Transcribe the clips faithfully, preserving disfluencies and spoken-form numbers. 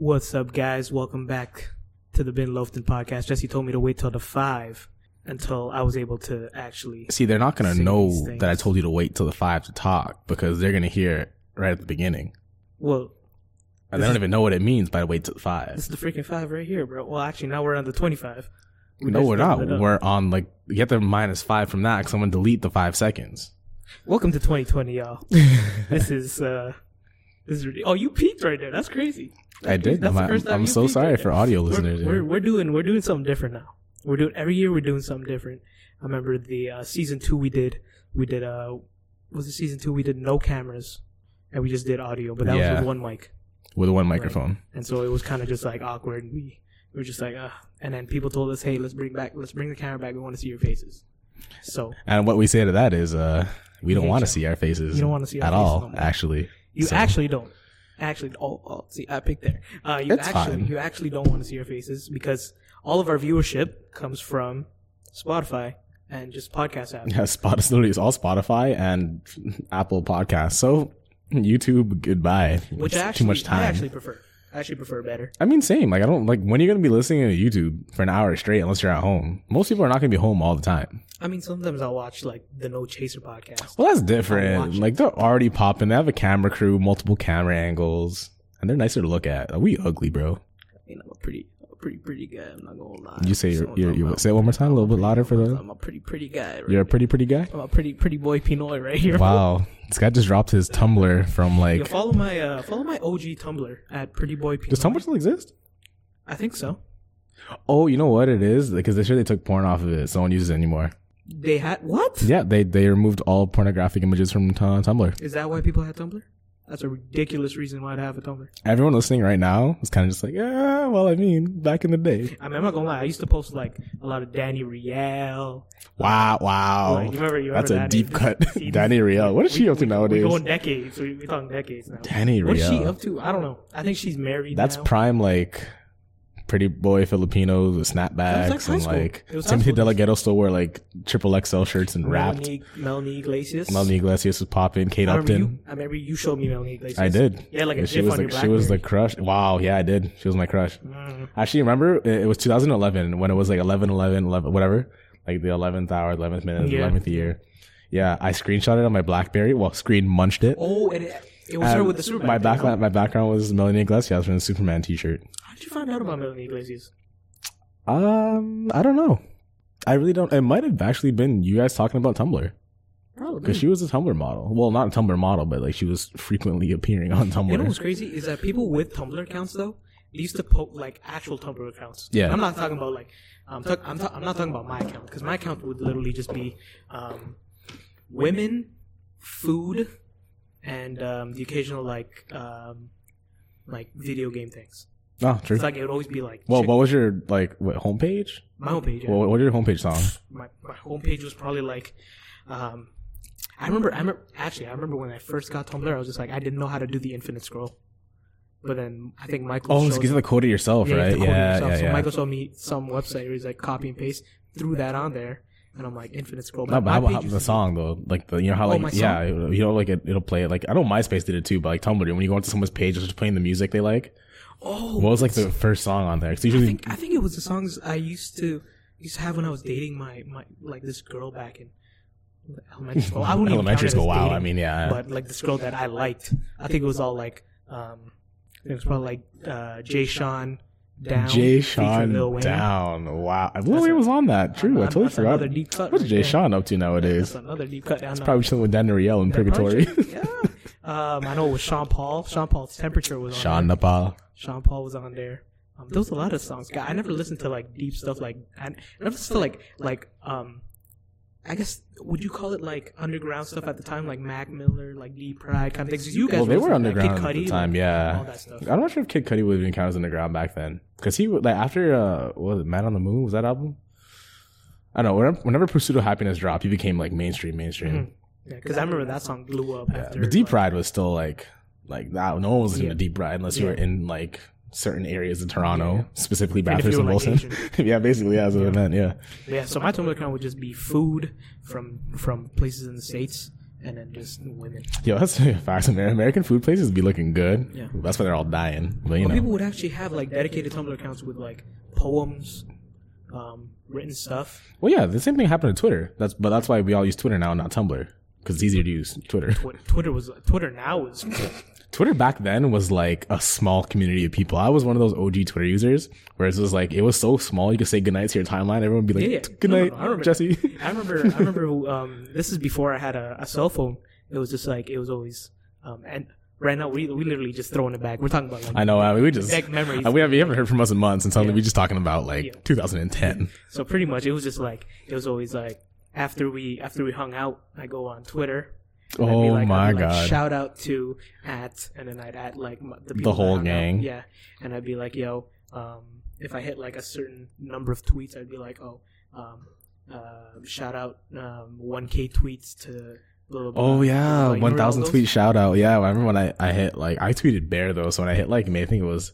What's up, guys? Welcome back to the Ben Lofton podcast. Jesse told me to wait till the five until I was able to actually see. They're not going to know that I told you to wait till the five to talk, because they're going to hear it right at the beginning. Well, and they don't even know what it means by wait till the five. It's the freaking five right here, bro. Well, actually, now we're on the twenty-five. We no, we're not. We're on, like, you have to minus five from that because I'm going to delete the five seconds. Welcome to twenty twenty, y'all. This is, uh, this is, oh, you peaked right there. That's crazy. Like, I did. I'm, I'm, I'm so sorry right for audio listeners. We're, we're, we're doing we're doing something different now. We're doing every year. We're doing something different. I remember the uh, season two we did. We did uh, was it season two? We did no cameras, and we just did audio. But that yeah. was with one mic, with one microphone. Right? And so it was kind of just like awkward. And we, we were just like, uh and then people told us, hey, let's bring back, let's bring the camera back. We want to see your faces. So and what we say to that is, uh, we don't want to see our faces. You don't want to see our at faces all. No actually, you so. actually don't. Actually, oh, oh, see, I picked there. Uh, you it's actually, fine. You actually don't want to see our faces because all of our viewership comes from Spotify and just podcast apps. Yeah, Spotify is all Spotify and Apple Podcasts. So YouTube, goodbye. Which I actually, too much time. I actually prefer. I actually prefer better. I mean, same. Like I don't like when you're gonna be listening to YouTube for an hour straight unless you're at home. Most people are not gonna be home all the time. I mean, sometimes I'll watch like the No Chaser podcast. Well, that's different. Like they're already popping. They have a camera crew, multiple camera angles, and they're nicer to look at. Are we ugly, bro? I mean, I'm a pretty, a pretty, pretty guy. I'm not gonna lie. You say you're, you're, you say it one more time, a little bit louder for the. I'm a pretty, pretty guy. Right? You're a pretty, pretty guy. I'm a pretty, pretty boy Pinoy right here. Wow. This guy just dropped his Tumblr from like. Yeah, follow my uh, follow my O G Tumblr at Pretty Boy P. Does Tumblr still exist? I think so. Oh, you know what it is? Because they sure they took porn off of it. So no one uses it anymore. They had what? Yeah, they they removed all pornographic images from t- Tumblr. Is that why people had Tumblr? That's a ridiculous reason why to have a Tumblr. Everyone listening right now is kind of just like, ah, well, I mean, back in the day. I mean, I'm not going to lie. I used to post, like, a lot of Danny Riel. Wow, wow. Like, you remember, you remember That's a deep cut. Danny Riel. What is we, she up to we, nowadays? We're going decades. We're we talking decades now. Danny Riel. What is she up to? I don't know. I think she's married That's now. prime, like, pretty boy Filipinos with snapbacks. And, like, Timothy Delgado still wore, like, triple X L shirts and wrapped. Melanie, Melanie Iglesias. Melanie Iglesias was popping. Kate I Upton. You, I remember you showed me Melanie Iglesias. I did. Yeah, like a she was on like, your She was the crush. Wow, yeah, I did. She was my crush. Mm. Actually, remember, it was two thousand eleven when it was like eleven, eleven, eleven, whatever. Like the eleventh hour, eleventh minute, yeah. eleventh year. Yeah, I screenshotted on my Blackberry. Well, screen munched it. Oh, and it, it was and her with the Superman. My background, my background was Melanie Iglesias from the Superman t-shirt. How did you find out about Melanie Iglesias? Um, I don't know. I really don't. It might have actually been you guys talking about Tumblr. Probably. Because she was a Tumblr model. Well, not a Tumblr model, but like she was frequently appearing on Tumblr. You know what's crazy is that people with Tumblr accounts, though, they used to post like actual Tumblr accounts. Yeah. I'm not talking about like, um, talk, I'm, ta- I'm not talking about my account, because my account would literally just be um, women, food, and um, the occasional like, um, like video game things. Oh, true. It's like it would always be like. Well, chicken. What was your like what homepage? My homepage. Yeah. Well, what was your homepage song? My my homepage was probably like, um, I remember. I remember actually. I remember when I first got Tumblr, I was just like, I didn't know how to do the infinite scroll. But then I think Michael. Oh, because you the code it yourself, yeah, right? You yeah, yourself. yeah, So yeah. Michael showed me some website where he's like copy and paste, threw that on there, and I'm like infinite scroll. No, but how about the song though? Like the you know how like oh, yeah you know like it, it'll play like I know MySpace did it too, but like Tumblr when you go onto someone's page, it's just playing the music they like. Oh, what was like the first song on there? Usually, I think I think it was the songs I used to used to have when I was dating my, my like this girl back in elementary school. I wouldn't elementary school. Wow, dating, I mean, yeah. But like this girl that I liked, I think it was all like um, it was probably like uh, Jay Sean down. Jay Sean down. Wow, Lil Wayne was on that. True, not, I totally forgot. Deep cut What's right Jay there? Sean up to nowadays? Yeah, that's another deep cut. It's probably chilling with Danny Riel in purgatory. Probably, yeah. Um, I know it was Sean Paul. Sean Paul's Temperature was on Sean there. Paul. Sean Paul was on there. Um, there was a lot of songs. I never listened to like deep stuff like I never listened to like like um, I guess would you call it like underground stuff at the time, like Mac Miller, like Deep Pride kind of things. You guys well, they were underground like Kid Cudi, at the time, yeah. Like, all that stuff. I'm not sure if Kid Cudi would even count as underground back then, because he like after uh, what was it Man on the Moon was that album? I don't know. Whenever, whenever Pursuit of Happiness dropped, he became like mainstream, mainstream. Mm-hmm. Because yeah, I remember that song blew up. Yeah, after, but Deep Pride like, was still like, like that. No one was listening yeah. to Deep Pride unless yeah. you were in like certain areas of Toronto, yeah. specifically Raptors and Wilson. Like yeah, basically as yeah. an event. Yeah. Yeah. So my Tumblr account would just be food from from places in the States, and then just women. Yo, that's facts, man. American food places be looking good. Yeah, that's why they're all dying. But you well, know, people would actually have like dedicated Tumblr accounts with like poems, um, written stuff. Well, yeah, the same thing happened to Twitter. That's but that's why we all use Twitter now, not Tumblr, because it's easier to use Twitter. Tw- Twitter was Twitter now is. Twitter back then was like a small community of people. I was one of those O G Twitter users where it was like, it was so small. You could say goodnight to your timeline. Everyone would be like, yeah, yeah. good no, night, no, no. Jesse. I remember, I remember, um, this is before I had a, a cell phone. It was just like, it was always, um, and right now we we literally just throwing it back. We're talking about like, I know, I mean, we just, back memories. I, we haven't, you haven't heard from us in months and suddenly yeah. we're just talking about like yeah. two thousand ten. So pretty much it was just like, it was always like, after we, after we hung out, I go on Twitter. Oh like, my like, god! Shout out to at, and then I'd at like the, the whole gang. Out. Yeah, and I'd be like, yo, um, if I hit like a certain number of tweets, I'd be like, oh, um, uh, shout out um, one K tweets to. Blah, blah, blah. Oh yeah, like, one thousand tweet shout out. Yeah, I remember when I, I hit like I tweeted bear though. So when I hit like I think it was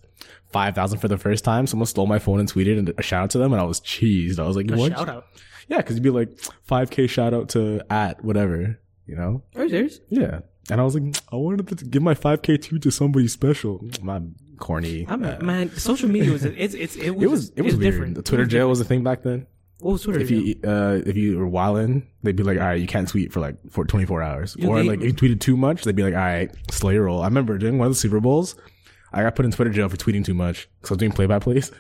five thousand for the first time, someone stole my phone and tweeted a shout out to them, and I was cheesed. I was like, a what? Shout out. Yeah, because you'd be like five K shout out to at whatever. You know? Are you serious? Yeah. And I was like, I wanted to give my five K tweet to somebody special. My corny. I'm, uh, man, social media was it's it's it was it was, it was weird. Different. The Twitter jail was a thing back then. What was Twitter? If you uh, if you were wildin', they'd be like, all right, you can't tweet for like for twenty-four hours. Yo, or they, like if you tweeted too much, they'd be like, all right, slow your roll. I remember during one of the Super Bowls, I got put in Twitter jail for tweeting too much because I was doing play by plays.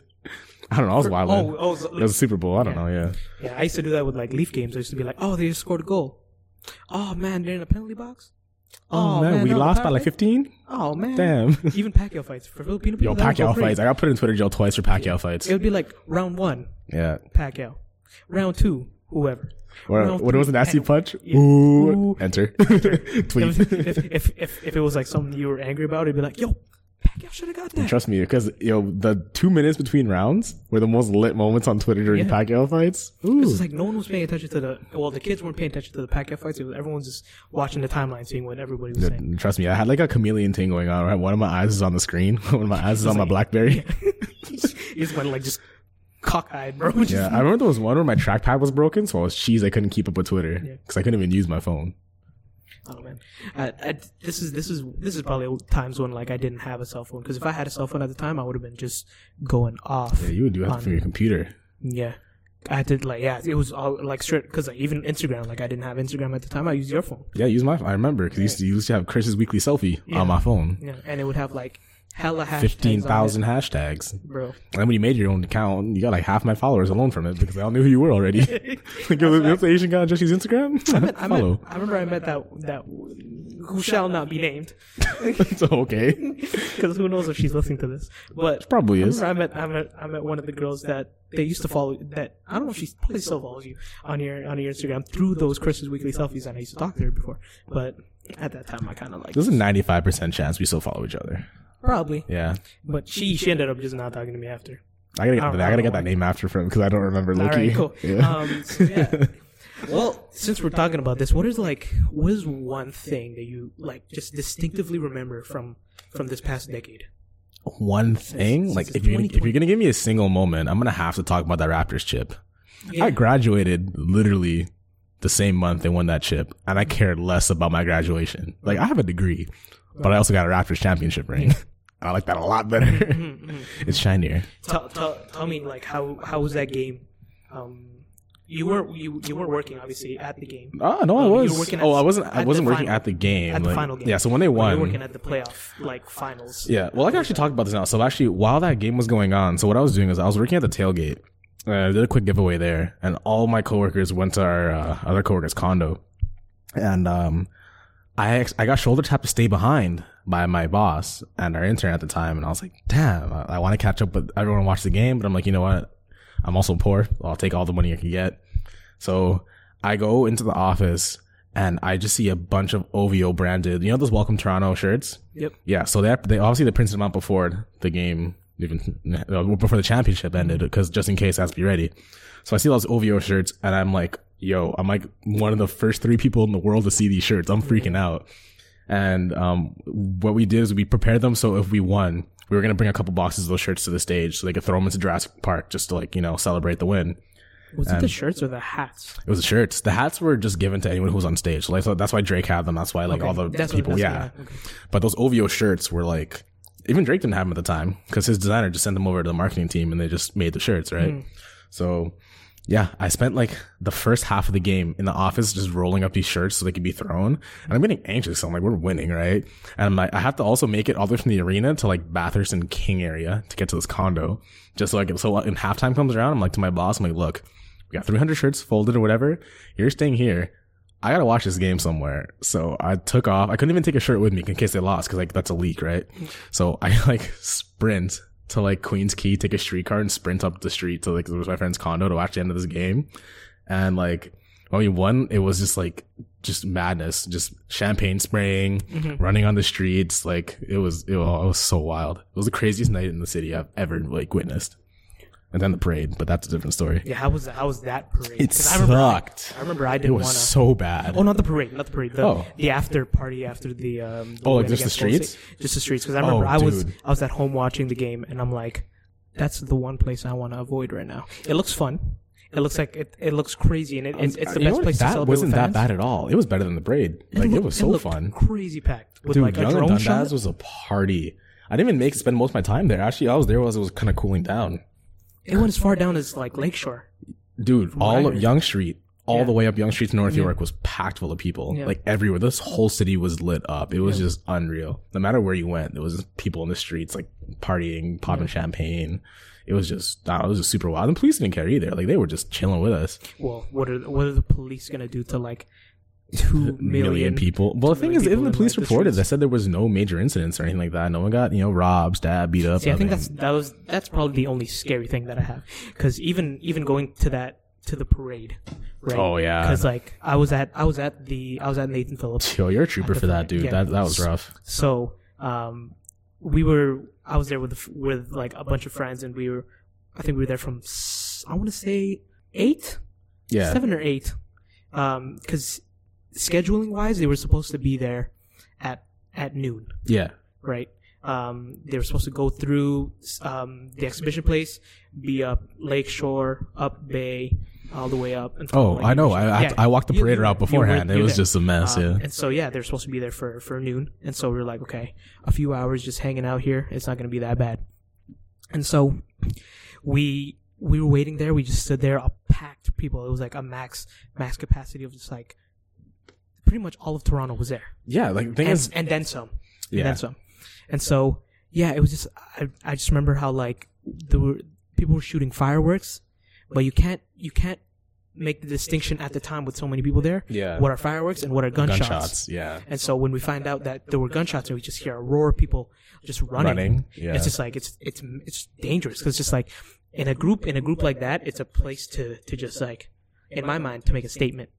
I don't know. I was wildin'. Oh, oh, so, like, it was a Super Bowl. I don't yeah. know. Yeah. Yeah, I used to do that with like Leaf games. I used to be like, oh, they just scored a goal. Oh man, they're in a penalty box. Oh, oh man, man, we lost by like fifteen. Oh man, damn. Even Pacquiao fights for Filipino people. Yo, Pacquiao fights. I got put in Twitter jail twice for Pacquiao yeah. fights. It would be like round one. Yeah. Pacquiao. Round two, whoever. Or round what three, was it? Nasty and, punch. Yeah. Ooh, Ooh. Enter. Enter. Tweet. If, if if if it was like something you were angry about, it'd be like, yo, Pacquiao should have got that. Trust me, because yo, the two minutes between rounds were the most lit moments on Twitter during yeah. Pacquiao fights. Ooh. It's like no one was paying attention to the. Well, the kids weren't paying attention to the Pacquiao fights. It was, everyone's just watching the timeline, seeing what everybody was Dude, saying. Trust me, I had like a chameleon thing going on. Right, one of my eyes is on the screen, one of my eyes is on like, my Blackberry. Yeah. You just went like just cockeyed, bro. Just, yeah, I remember there was one where my trackpad was broken, so I was cheesed. I couldn't keep up with Twitter because yeah. I couldn't even use my phone. Oh man, I, I, this is this is this is probably times when like I didn't have a cell phone, because if I had a cell phone at the time, I would have been just going off. Yeah, you would do that from your computer. Yeah, I did like yeah, it was all like straight because like, even Instagram, like I didn't have Instagram at the time. I used your phone. Yeah, I used my phone. I remember because yeah. you, used to, you used to have Chris's weekly selfie yeah. on my phone. Yeah, and it would have like hella hashtags. Fifteen thousand hashtags, bro. And when you made your own account, you got like half my followers alone from it because they all knew who you were already. Like, you know, the Asian guy on Jesse's Instagram. I, met, I, Follow. Met, I remember I met that that who shall not be named. It's okay, because who knows if she's listening to this? But she probably is. I, I met I met I met one of the girls that they used to follow. That I don't know if she probably still follows you on your on your Instagram through those Chris's weekly selfies. And I used to talk to her before, but at that time I kind of like. There's a ninety-five percent chance we still follow each other. Probably. Yeah. But she she ended up just not talking to me after. I gotta get, I I gotta get that name after from because I don't remember Loki. All right, cool. Yeah. Um, so yeah. Well, since we're talking about this, what is like what is one thing that you like just distinctively remember from from this past decade? One thing? Since, like since if you if you're gonna give me a single moment, I'm gonna have to talk about that Raptors chip. Yeah. I graduated literally the same month they won that chip, and I cared less about my graduation. Like I have a degree, but I also got a Raptors championship ring. Yeah. I like that a lot better. Mm-hmm, mm-hmm. It's shinier. Tell, tell, tell me, like, how, how was that game? Um, you weren't you, you weren't working obviously at the game. Oh no, um, I was. Oh, I wasn't. I wasn't working final, at the game. At the like, final game. Yeah. So when they won, you were working at the playoff like finals. Yeah. Well, I can actually talk about this now. So actually, while that game was going on, so what I was doing is I was working at the tailgate. Uh, I did a quick giveaway there, and all my coworkers went to our uh, other coworker's condo, and um. I I got shoulder tapped to stay behind by my boss and our intern at the time, and I was like, damn, I, I want to catch up with everyone and watch the game, but I'm like, you know what? I'm also poor. I'll take all the money I can get. So I go into the office and I just see a bunch of O V O branded, you know, those Welcome Toronto shirts? Yep. Yeah. So they they obviously they printed them out before the game, even before the championship ended, because just in case, I have to be ready. So I see all those O V O shirts and I'm like, yo, I'm like one of the first three people in the world to see these shirts. I'm freaking out. And um, what we did is we prepared them. So if we won, we were going to bring a couple boxes of those shirts to the stage so they could throw them into Jurassic Park just to like, you know, celebrate the win. Was and it the shirts or the hats? It was the shirts. The hats were just given to anyone who was on stage. So like, so that's why Drake had them. That's why like okay. all the that's people, what, yeah. What, okay. But those O V O shirts were like, even Drake didn't have them at the time because his designer just sent them over to the marketing team and they just made the shirts, right? Mm. So yeah, I spent like the first half of the game in the office just rolling up these shirts so they could be thrown. And I'm getting anxious. So I'm like, we're winning, right? And I'm like, I have to also make it all the way from the arena to like Bathurst and King area to get to this condo. Just so I can, so when halftime comes around, I'm like to my boss, I'm like, look, we got three hundred shirts folded or whatever. You're staying here. I got to watch this game somewhere. So I took off. I couldn't even take a shirt with me in case they lost because like that's a leak, right? So I like sprint to like Queens Quay, take a streetcar and sprint up the street to like my friend's condo to watch the end of this game. And like when we won, it was just like just madness, just champagne spraying, mm-hmm. running on the streets. Like it was, it was, it was so wild. It was the craziest night in the city I've ever like witnessed. And then the parade, but that's a different story. Yeah, how was how was that parade? It sucked. I remember I, I remember I didn't want to. It was wanna, so bad. Oh, not the parade, not the parade. The, oh. the after party after the. Um, the oh, like just the streets? Just the streets, because I remember oh, I was I was at home watching the game, and I'm like, that's the one place I want to avoid right now. It looks fun. It looks like it. It looks crazy, and it, it's, it's the you best place to celebrate. That wasn't that bad at all. It was better than the parade. Like it, looked, it was so it fun. Crazy packed with Dude, like a drone Dundas shot. Was a party. I didn't even make spend most of my time there. Actually, I was there while it was kind of cooling down. It went as far down as like Lake Shore. Dude, all of Yonge Street, all yeah. the way up Yonge Street to North yeah. York was packed full of people. Yeah. Like everywhere. This whole city was lit up. It was yeah. just unreal. No matter where you went, there was just people in the streets like partying, popping yeah. champagne. It was just, I don't know, it was just super wild. And police didn't care either. Like they were just chilling with us. Well, what are what are the police going to do to like two million, million people? Well, the thing is, even the police like reported, the they said there was no major incidents or anything like that. No one got, you know, robbed, stabbed, beat up. See, I think that's that was that's probably the only scary thing that I have, because even even going to that to the parade, right? Oh yeah, because like I was at I was at the I was at Nathan Phillips. Yo, you're a trooper for that, dude. Yeah, that that was rough. So um, we were I was there with with like a bunch of friends, and we were I think we were there from I want to say eight, yeah, seven or eight, um, because. Scheduling wise, they were supposed to be there at at noon. Yeah. Right. Um, they were supposed to go through um, the exhibition place, be up Lake Shore, up Bay, all the way up. And oh, I know. I yeah. I walked the parade route beforehand. Were, it was there. Just a mess. Um, yeah. And so yeah, they're supposed to be there for, for noon. And so we were like, okay, a few hours just hanging out here. It's not going to be that bad. And so we we were waiting there. We just stood there, packed people. It was like a max max capacity of just like. Pretty much all of Toronto was there. Yeah, like the thing and, is, and then some. Yeah, and then some. And so, yeah, it was just I, I just remember how like there were people were shooting fireworks, but you can't you can't make the distinction at the time with so many people there. Yeah, what are fireworks and what are gunshots? Gunshots. Yeah. And so when we find out that there were gunshots, and we just hear a roar of people just running. Running. Yeah. It's just like it's it's it's dangerous because just like in a group in a group like that, it's a place to to just like in my mind to make a statement.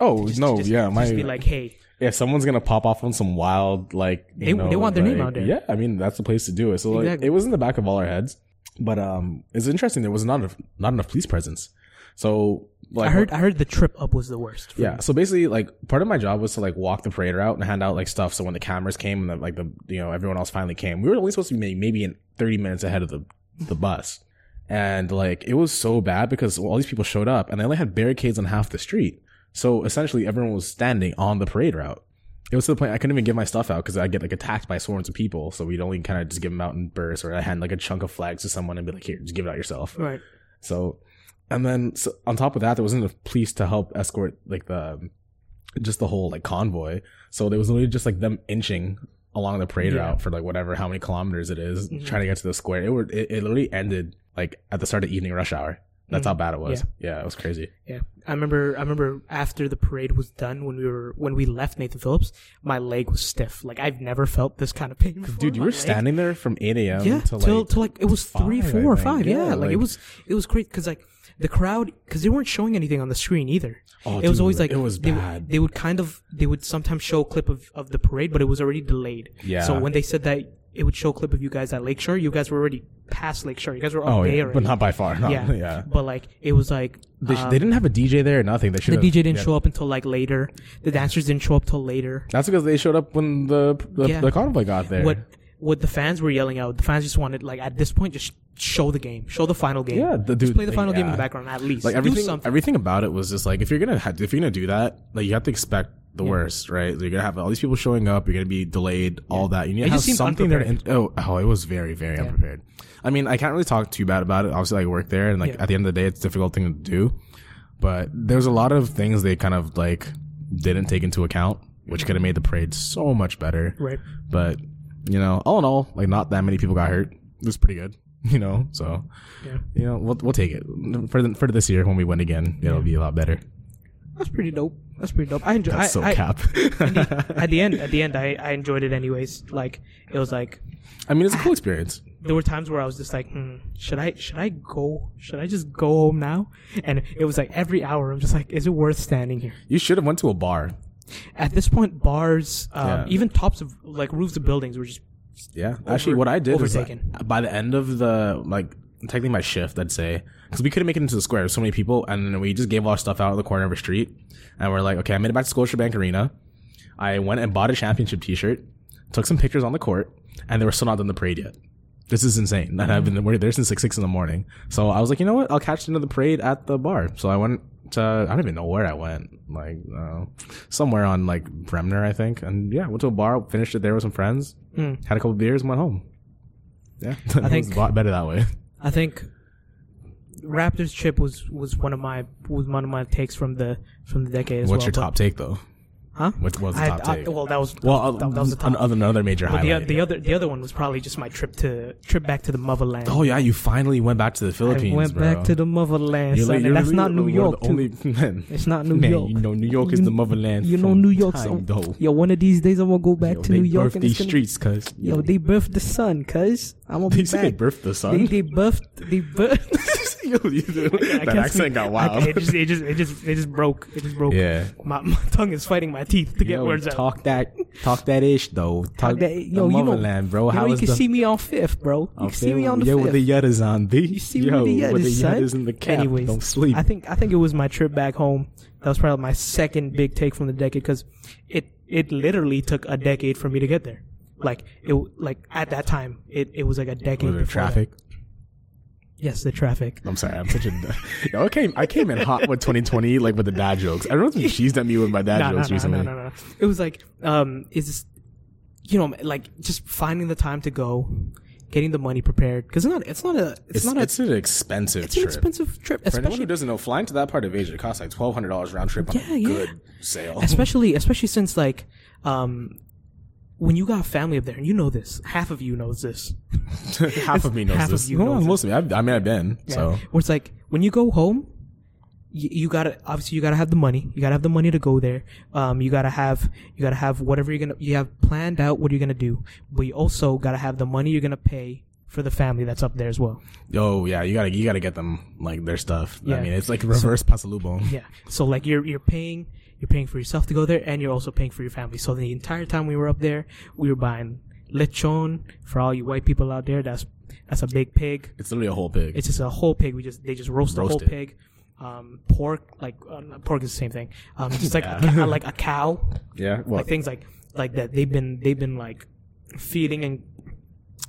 Oh just, no! Just, yeah, just my be like, hey, yeah, someone's gonna pop off on some wild like they you know, they want their like, name out there. Yeah, I mean that's the place to do it. So exactly. Like, it was in the back of all our heads, but um, it's interesting. There was not enough, not enough police presence. So like, I heard, I heard the trip up was the worst. Yeah. Me. So basically, like part of my job was to like walk the parade route and hand out like stuff. So when the cameras came and the, like the you know everyone else finally came, we were only supposed to be maybe in thirty minutes ahead of the the bus, and like it was so bad because all these people showed up and they only had barricades on half the street. So essentially, everyone was standing on the parade route. It was to the point I couldn't even give my stuff out because I'd get like attacked by swarms of people. So we'd only kind of just give them out in bursts, or I hand like a chunk of flags to someone and be like, "Here, just give it out yourself." Right. So, and then so on top of that, there wasn't enough police to help escort like the just the whole like convoy. So there was literally just like them inching along the parade yeah. route for like whatever how many kilometers it is, mm-hmm. trying to get to the square. It were it, it literally ended like at the start of evening rush hour. That's mm-hmm. how bad it was. Yeah. yeah, it was crazy. Yeah, I remember. I remember after the parade was done, when we were when we left Nathan Phillips, my leg was stiff. Like I've never felt this kind of pain before. Dude, you were leg. standing there from eight a.m. Yeah, to till, like till like it was five, three, four, or five. Yeah, yeah like, like it was it was crazy because like the crowd because they weren't showing anything on the screen either. Oh, it dude, was always like it was they, bad. They would kind of they would sometimes show a clip of, of the parade, but it was already delayed. Yeah. So when they said that. It would show a clip of you guys at Lake Shore. You guys were already past Lake Shore. You guys were all oh, there. Yeah, but not by far. Not, yeah. yeah. But like, it was like... They, um, they didn't have a D J there or nothing. They the D J didn't yeah. show up until like later. The dancers didn't show up till later. That's because they showed up when the the, yeah. the convoy got there. What what the fans were yelling out, the fans just wanted, like, at this point, just show the game, show the final game. Yeah, the, dude, just play the final like, game yeah. in the background at least. Like everything, do something. Everything about it was just like, if you're gonna ha- if you're gonna do that, like you have to expect the yeah. worst, right? You're gonna have all these people showing up. You're gonna be delayed, yeah. all that. You need it to have something there. In- oh, oh, it was very, very yeah. unprepared. I mean, I can't really talk too bad about it. Obviously, I work there, and like yeah. at the end of the day, it's a difficult thing to do. But there's a lot of things they kind of like didn't take into account, which could have made the parade so much better. Right. But you know, all in all, like not that many people got hurt. It was pretty good. You know, so yeah. you know, we'll we'll take it for the, for this year when we win again. It'll yeah. be a lot better. That's pretty dope. That's pretty dope. I enjoy. That's I, so I, cap. at, the, at the end, at the end, I, I enjoyed it anyways. Like it was like, I mean, it's a cool experience. There were times where I was just like, hmm, should I should I go? Should I just go home now? And it was like every hour, I'm just like, is it worth standing here? You should have went to a bar. At this point, bars, um, yeah. even tops of like roofs of buildings were just. Yeah, Over, actually, what I did overtaken. was uh, by the end of the like technically my shift, I'd say, because we couldn't make it into the square. There's so many people, and we just gave all our stuff out in the corner of a street, and we're like, okay, I made it back to Scotiabank Arena. I went and bought a championship T-shirt, took some pictures on the court, and they were still not done the parade yet. This is insane. Mm-hmm. And I've been we're there since like six in the morning. So I was like, you know what? I'll catch another parade at the bar. So I went to I don't even know where I went, like uh, somewhere on like Bremner, I think. And yeah, went to a bar, finished it there with some friends. Mm. Had a couple of beers and went home. Yeah, I think it was better that way. I think Raptors trip was, was one of my was one of my takes from the from the decade. As What's well, your top take though? Huh? What was the I, top I, take? Well, that was well uh, that, that was the top. Another, another major well, highlight. The, the other the other one was probably just my trip to trip back to the motherland. Oh yeah, you finally went back to the Philippines. I went bro. back to the motherland. You're son, like, and that's not New York. Only, it's not New man, York. You know, New York is you, the motherland. You know, New York. So, yo, one of these days I'm gonna go back yo, to New York. They birthed these gonna, streets, cuz. Yo, yo, they birthed the sun, cuz. I'm gonna be back. They birthed the sun. They birthed. They birthed. Yo, you I, that I accent got wild. I, it, just, it, just, it, just, it just broke. It just broke. Yeah. My, my tongue is fighting my teeth to yo, get words talk out. Talk that, talk that ish though. Talk, talk that. Yo, you know, bro. How you, know, you can the, see me on fifth, bro. You can see me on the yo, fifth. Yo, with the yutters on thee. You see yo, me with the yutters, son. In the cap. Anyways, don't sleep. I think I think it was my trip back home. That was probably my second big take from the decade because it it literally took a decade for me to get there. Like it like at that time it, it was like a decade. Was there traffic? That. Yes, the traffic. I'm sorry, I'm such a... I came, I came in hot with twenty twenty, like, with the dad jokes. Everyone's been cheesed at me with my dad nah, jokes nah, recently. No, no, no, no. It was like, um, is this, you know, like, just finding the time to go, getting the money prepared. Because it's not, it's not a... It's, it's, not a, it's an expensive it's trip. It's an expensive trip. Especially, for anyone who doesn't know, flying to that part of Asia, it costs, like, twelve hundred dollars round trip on yeah, a yeah. good sale. Especially, especially since, like, um... when you got a family up there, and you know this, half of you knows this. half of me knows half this. Of you no, knows most this. Of me. I, I mean, I've been. Yeah. So where it's like when you go home, you, you gotta obviously you gotta have the money. You gotta have the money to go there. Um, you gotta have you gotta have whatever you're gonna you have planned out what you're gonna do, but you also gotta have the money you're gonna pay for the family that's up there as well. Oh yeah, you gotta you gotta get them like their stuff. Yeah. I mean, it's like reverse so, pasalubong. Yeah. So like you're you're paying. You're paying for yourself to go there, and you're also paying for your family. So the entire time we were up there, we were buying lechon for all you white people out there. That's that's a big pig. It's literally a whole pig. It's just a whole pig. We just they just roast, roast a whole it. pig. Um, pork, like uh, pork is the same thing. Um, just like yeah. a, like a cow. Yeah, well, like things like like that. They've been they've been like feeding and.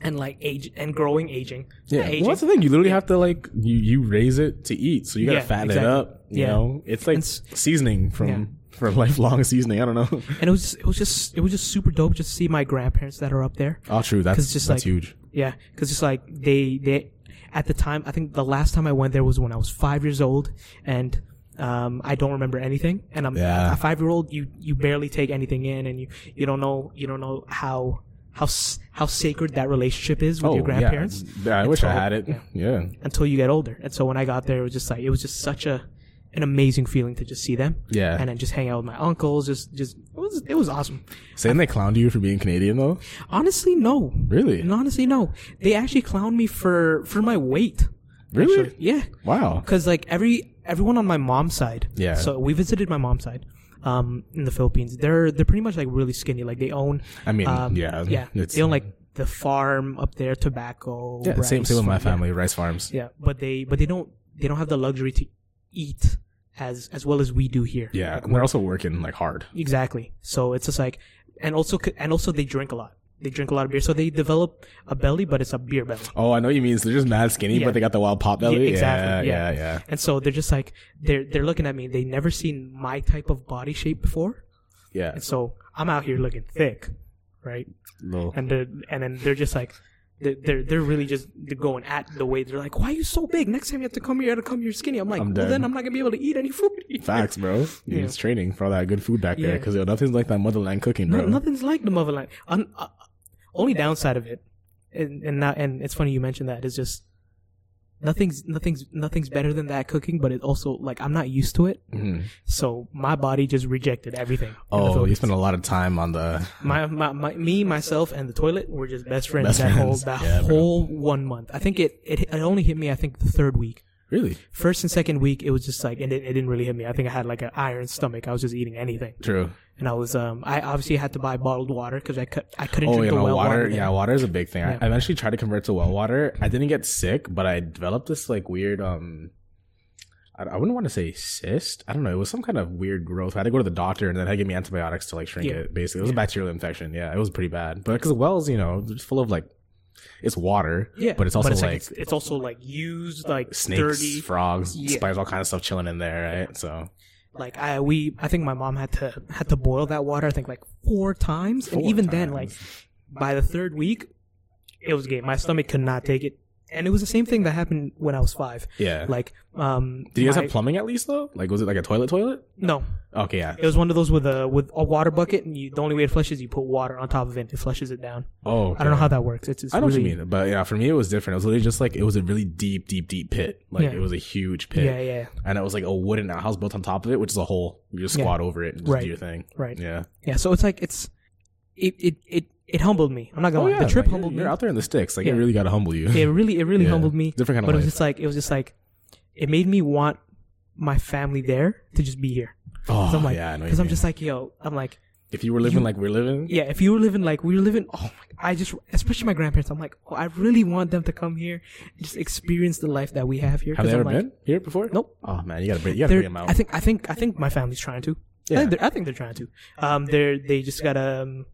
And like age and growing, aging. Yeah, aging. Well, that's the thing. You literally yeah. have to like you, you raise it to eat, so you gotta yeah, fatten exactly. it up. You yeah. know, it's like s- seasoning from yeah. for lifelong seasoning. I don't know. And it was it was just it was just super dope just to see my grandparents that are up there. Oh, true. That's just that's like, huge. Yeah, because it's like they they at the time I think the last time I went there was when I was five years old and. Um, I don't remember anything, and I'm yeah. a five year old. You you barely take anything in, and you you don't know you don't know how. How how sacred that relationship is with oh, your grandparents. Yeah, I until, wish I had it. Yeah. yeah. Until you get older, and so when I got there, it was just like it was just such a an amazing feeling to just see them. Yeah. And then just hang out with my uncles. Just just it was it was awesome. Saying they clowned you for being Canadian though? Honestly, no. Really? And honestly, no. They actually clowned me for for my weight. Really? Actually. Yeah. Wow. Because like every everyone on my mom's side. Yeah. So we visited my mom's side. Um, in the Philippines, they're they're pretty much like really skinny. Like they own, I mean, um, yeah, yeah, they own like the farm up there, tobacco. Yeah, rice, same, same with my family, yeah. rice farms. Yeah, but they but they don't they don't have the luxury to eat as as well as we do here. Yeah, like, and they're also working like hard. Exactly. So it's just like, and also and also they drink a lot. They drink a lot of beer, so they develop a belly, but it's a beer belly. Oh, I know what you mean. So they're just mad skinny, yeah. but they got the wild pop belly. Yeah, exactly. Yeah, yeah, yeah, yeah. And so they're just like they're they're looking at me. They never seen my type of body shape before. Yeah. And so I'm out here looking thick, right? No. And they're, and then they're just like they're they're, they're really just they're going at the way. They're like, "Why are you so big? Next time you have to come here, you have to come here skinny." I'm like, I'm "Well, then I'm not gonna be able to eat any food." Facts, bro. You're yeah. just training for all that good food back yeah. there, because nothing's like that motherland cooking, bro. No, nothing's like the motherland. Un- uh, Only downside of it, and and, not, and it's funny you mentioned that, is just nothing's nothing's nothing's better than that cooking, but it also, like, I'm not used to it, mm-hmm. so my body just rejected everything. Oh, you spent a lot of time on the my, my my me myself and the toilet were just best friends best that friends. whole that yeah, whole bro. one month. I think it, it it only hit me. I think the third week. Really? First and second week, it was just like, and it, it didn't really hit me. I think I had like an iron stomach. I was just eating anything. True. And I was, um, I obviously had to buy bottled water because I, cu- I couldn't oh, drink you know, the well water. water yeah, water is a big thing. Yeah. I eventually tried to convert to well water. I didn't get sick, but I developed this like weird, um, I, I wouldn't want to say cyst. I don't know. It was some kind of weird growth. I had to go to the doctor, and then they gave me antibiotics to like shrink yeah. it, basically. It was yeah. a bacterial infection. Yeah, it was pretty bad. But because the wells, you know, it's full of like, it's water, yeah, but it's also but it's like, like it's, it's also like used like snakes, dirty, frogs, yeah. spiders, all kinds of stuff chilling in there, right? Yeah. So, like I we I think my mom had to had to boil that water. I think like four times, four and even times. then, like by the third week, it was game. My stomach could not take it, and it was the same thing that happened when I was five. Yeah, like um, did you guys my, have plumbing at least though? Like was it like a toilet toilet? No. Okay, yeah. It was one of those with a with a water bucket, and you, the only way it flushes, you put water on top of it. It flushes it down. Oh, okay. I don't know how that works. It's, it's I know really, what you mean, but yeah, for me it was different. It was literally just like it was a really deep, deep, deep pit. Like yeah. it was a huge pit. Yeah, yeah. And it was like a wooden house built on top of it, which is a hole. You just squat yeah. over it and just right. do your thing. Right. Yeah. Yeah. So it's like it's it it it, it humbled me. I'm not gonna oh, lie. Yeah, the trip like, humbled you're me. You're out there in the sticks. Like yeah. it really got to humble you. It really it really yeah. humbled me. Different kind of. But life. it was just like it was just like it made me want my family there to just be here. Because oh, I'm, like, yeah, I know I'm just like, yo, I'm like... If you were living you, like we're living? Yeah, if you were living like we were living, oh, my, I just... Especially my grandparents, I'm like, oh, I really want them to come here and just experience the life that we have here. Have they I'm ever like, been here before? Nope. Oh, man, you gotta bring, you gotta bring them out. I think, I, think, I think my family's trying to. Yeah. I think they're, I think they're trying to. Um, they're, they just gotta... Um,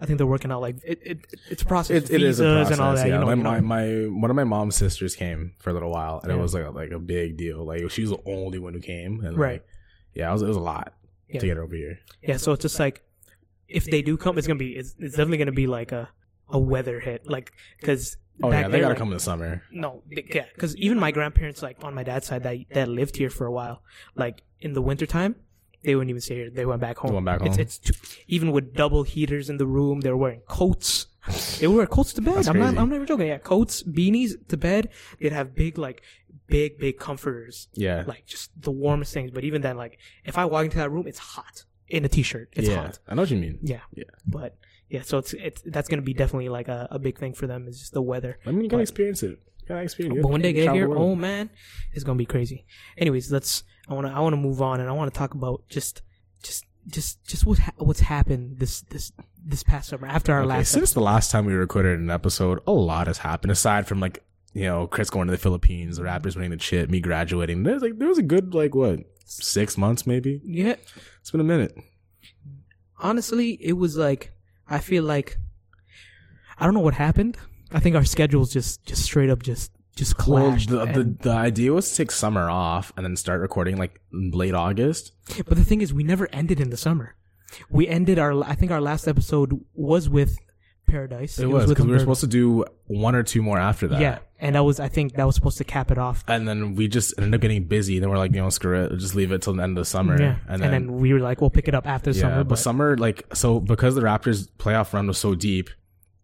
I think they're working out like it. it it's a process. It, it is a process and all that. Yeah. You know, my, you know. my my one of my mom's sisters came for a little while, and yeah. it was like a, like a big deal. Like she was the only one who came, and right. Like, yeah, it was it was a lot yeah. to get over here. Yeah, so it's just like if they do come, it's gonna be it's, it's definitely gonna be like a a weather hit, like because. Oh yeah, they there, gotta like, come in the summer. No, they, yeah, because even my grandparents, like on my dad's side, that that lived here for a while, like in the wintertime. They wouldn't even stay here. They went back home. They went back home. It's, it's too, even with double heaters in the room, they were wearing coats. They were wearing coats to bed. That's I'm crazy. not. I'm not even joking. Yeah, coats, beanies to bed. They'd have big, like, big, big comforters. Yeah. Like just the warmest things. But even then, like, if I walk into that room, it's hot in a t-shirt. It's yeah, hot. I know what you mean. Yeah. Yeah. But yeah, so it's it's that's gonna be definitely like a, a big thing for them. Is just the weather. I mean, you gotta but, experience it. You gotta experience it. But when they get here, oh man, it's gonna be crazy. Anyways, let's. I want to I want to move on, and I want to talk about just just just just what ha- what's happened this this this past summer after our okay, last since episode. The last time we recorded an episode, a lot has happened aside from like, you know, Chris going to the Philippines, the Raptors winning the chip, me graduating. There's like there was a good like what six months maybe. Yeah, it's been a minute. Honestly, it was like I feel like I don't know what happened. I think our schedules just just straight up just. Just clashed. Well, the, the the idea was to take summer off and then start recording like late August. But the thing is, we never ended in the summer. We ended our. I think our last episode was with Paradise. It, it was because we were supposed to do one or two more after that. Yeah, and that was I think that was supposed to cap it off. And then we just ended up getting busy. And then we're like, you know, screw it, we'll just leave it till the end of the summer. Yeah, and then, and then we were like, we'll pick it up after yeah, summer. But, but summer, like, so because the Raptors playoff run was so deep.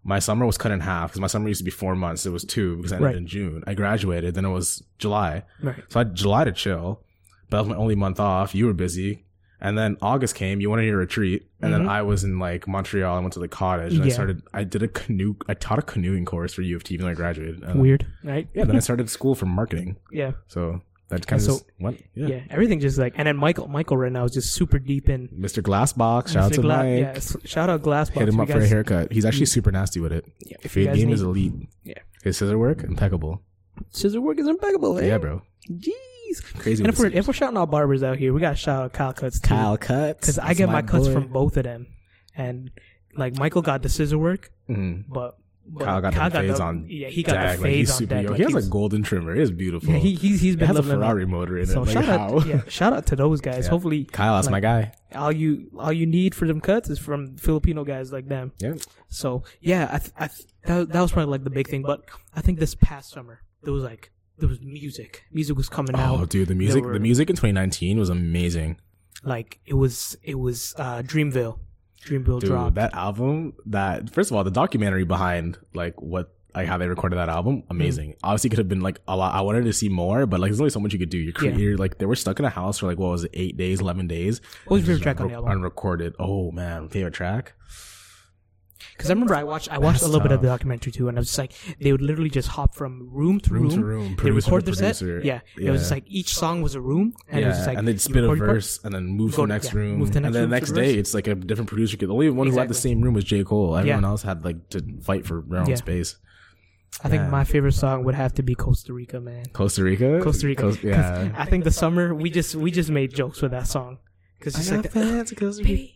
My summer was cut in half because my summer used to be four months. It was two because I ended right. in June. I graduated. Then it was July. Right. So I had July to chill. But that was my only month off. You were busy. And then August came. You went on your retreat. And mm-hmm. then I was in like Montreal. I went to the cottage. And yeah. I started, I did a canoe, I taught a canoeing course for U of T even though I graduated. And Weird, right? Yeah. Then I started school for marketing. Yeah. So that kind and of so, just went. Yeah. yeah. Everything just like, and then Michael, Michael right now is just super deep in. Mister Glassbox. Shout Mister out to Gla- Mike. Yeah, shout out Glassbox. Hit him up guys, for a haircut. He's actually super nasty with it. Yeah, if His game need, is elite. Yeah. His scissor work, impeccable. Scissor work is impeccable, eh? Yeah, bro. Jeez. Crazy. And if we're, if we're shouting out barbers out here, we got to shout out Kyle Cuts too. Kyle Cuts. Because I get my, my cuts boy. from both of them. And like Michael got the scissor work, mm. but. But Kyle got Kyle the fades on. Yeah, he got dag. the fades like, on deck. Like, he has was, a golden trimmer. It is beautiful. Yeah, he, he's, he's been it has a Ferrari motor in so it. Like, shout, out, yeah, shout out to those guys. Yeah. Hopefully, Kyle, that's like, my guy. All you all you need for them cuts is from Filipino guys like them. Yeah. So, yeah, I th- I th- that, that was probably like the big thing. But I think this past summer, there was like, there was music. Music was coming oh, out. Oh, dude, the music, were, the music in twenty nineteen was amazing. Like, it was, it was uh, Dreamville. Dreamville dropped. That album, that first of all, the documentary behind like what like how they recorded that album, amazing. Mm. Obviously, could have been like a lot. I wanted to see more, but like there's only so much you could do. Your career, yeah. like they were stuck in a house for like what was it, eight days, eleven days. What was your favorite track on the album? Unrecorded. Oh man, favorite track. Because I remember I watched I watched That's a little tough. bit of the documentary too, and I was just like, they would literally just hop from room to room. room, to room they record their set. Yeah. yeah. It was just like each song was a room, and yeah. it was just like and they'd spit a verse and then move to the next yeah. room. Move to the next and then the next day, verse. It's like a different producer. The only one exactly. who had the same room was J. Cole. Everyone yeah. else had like to fight for their own yeah. space. I think yeah. my favorite song would have to be Costa Rica, man. Costa Rica? Costa Rica. Costa, yeah. I think the summer we just we just made jokes with that song. Because it's like fans of Costa Rica.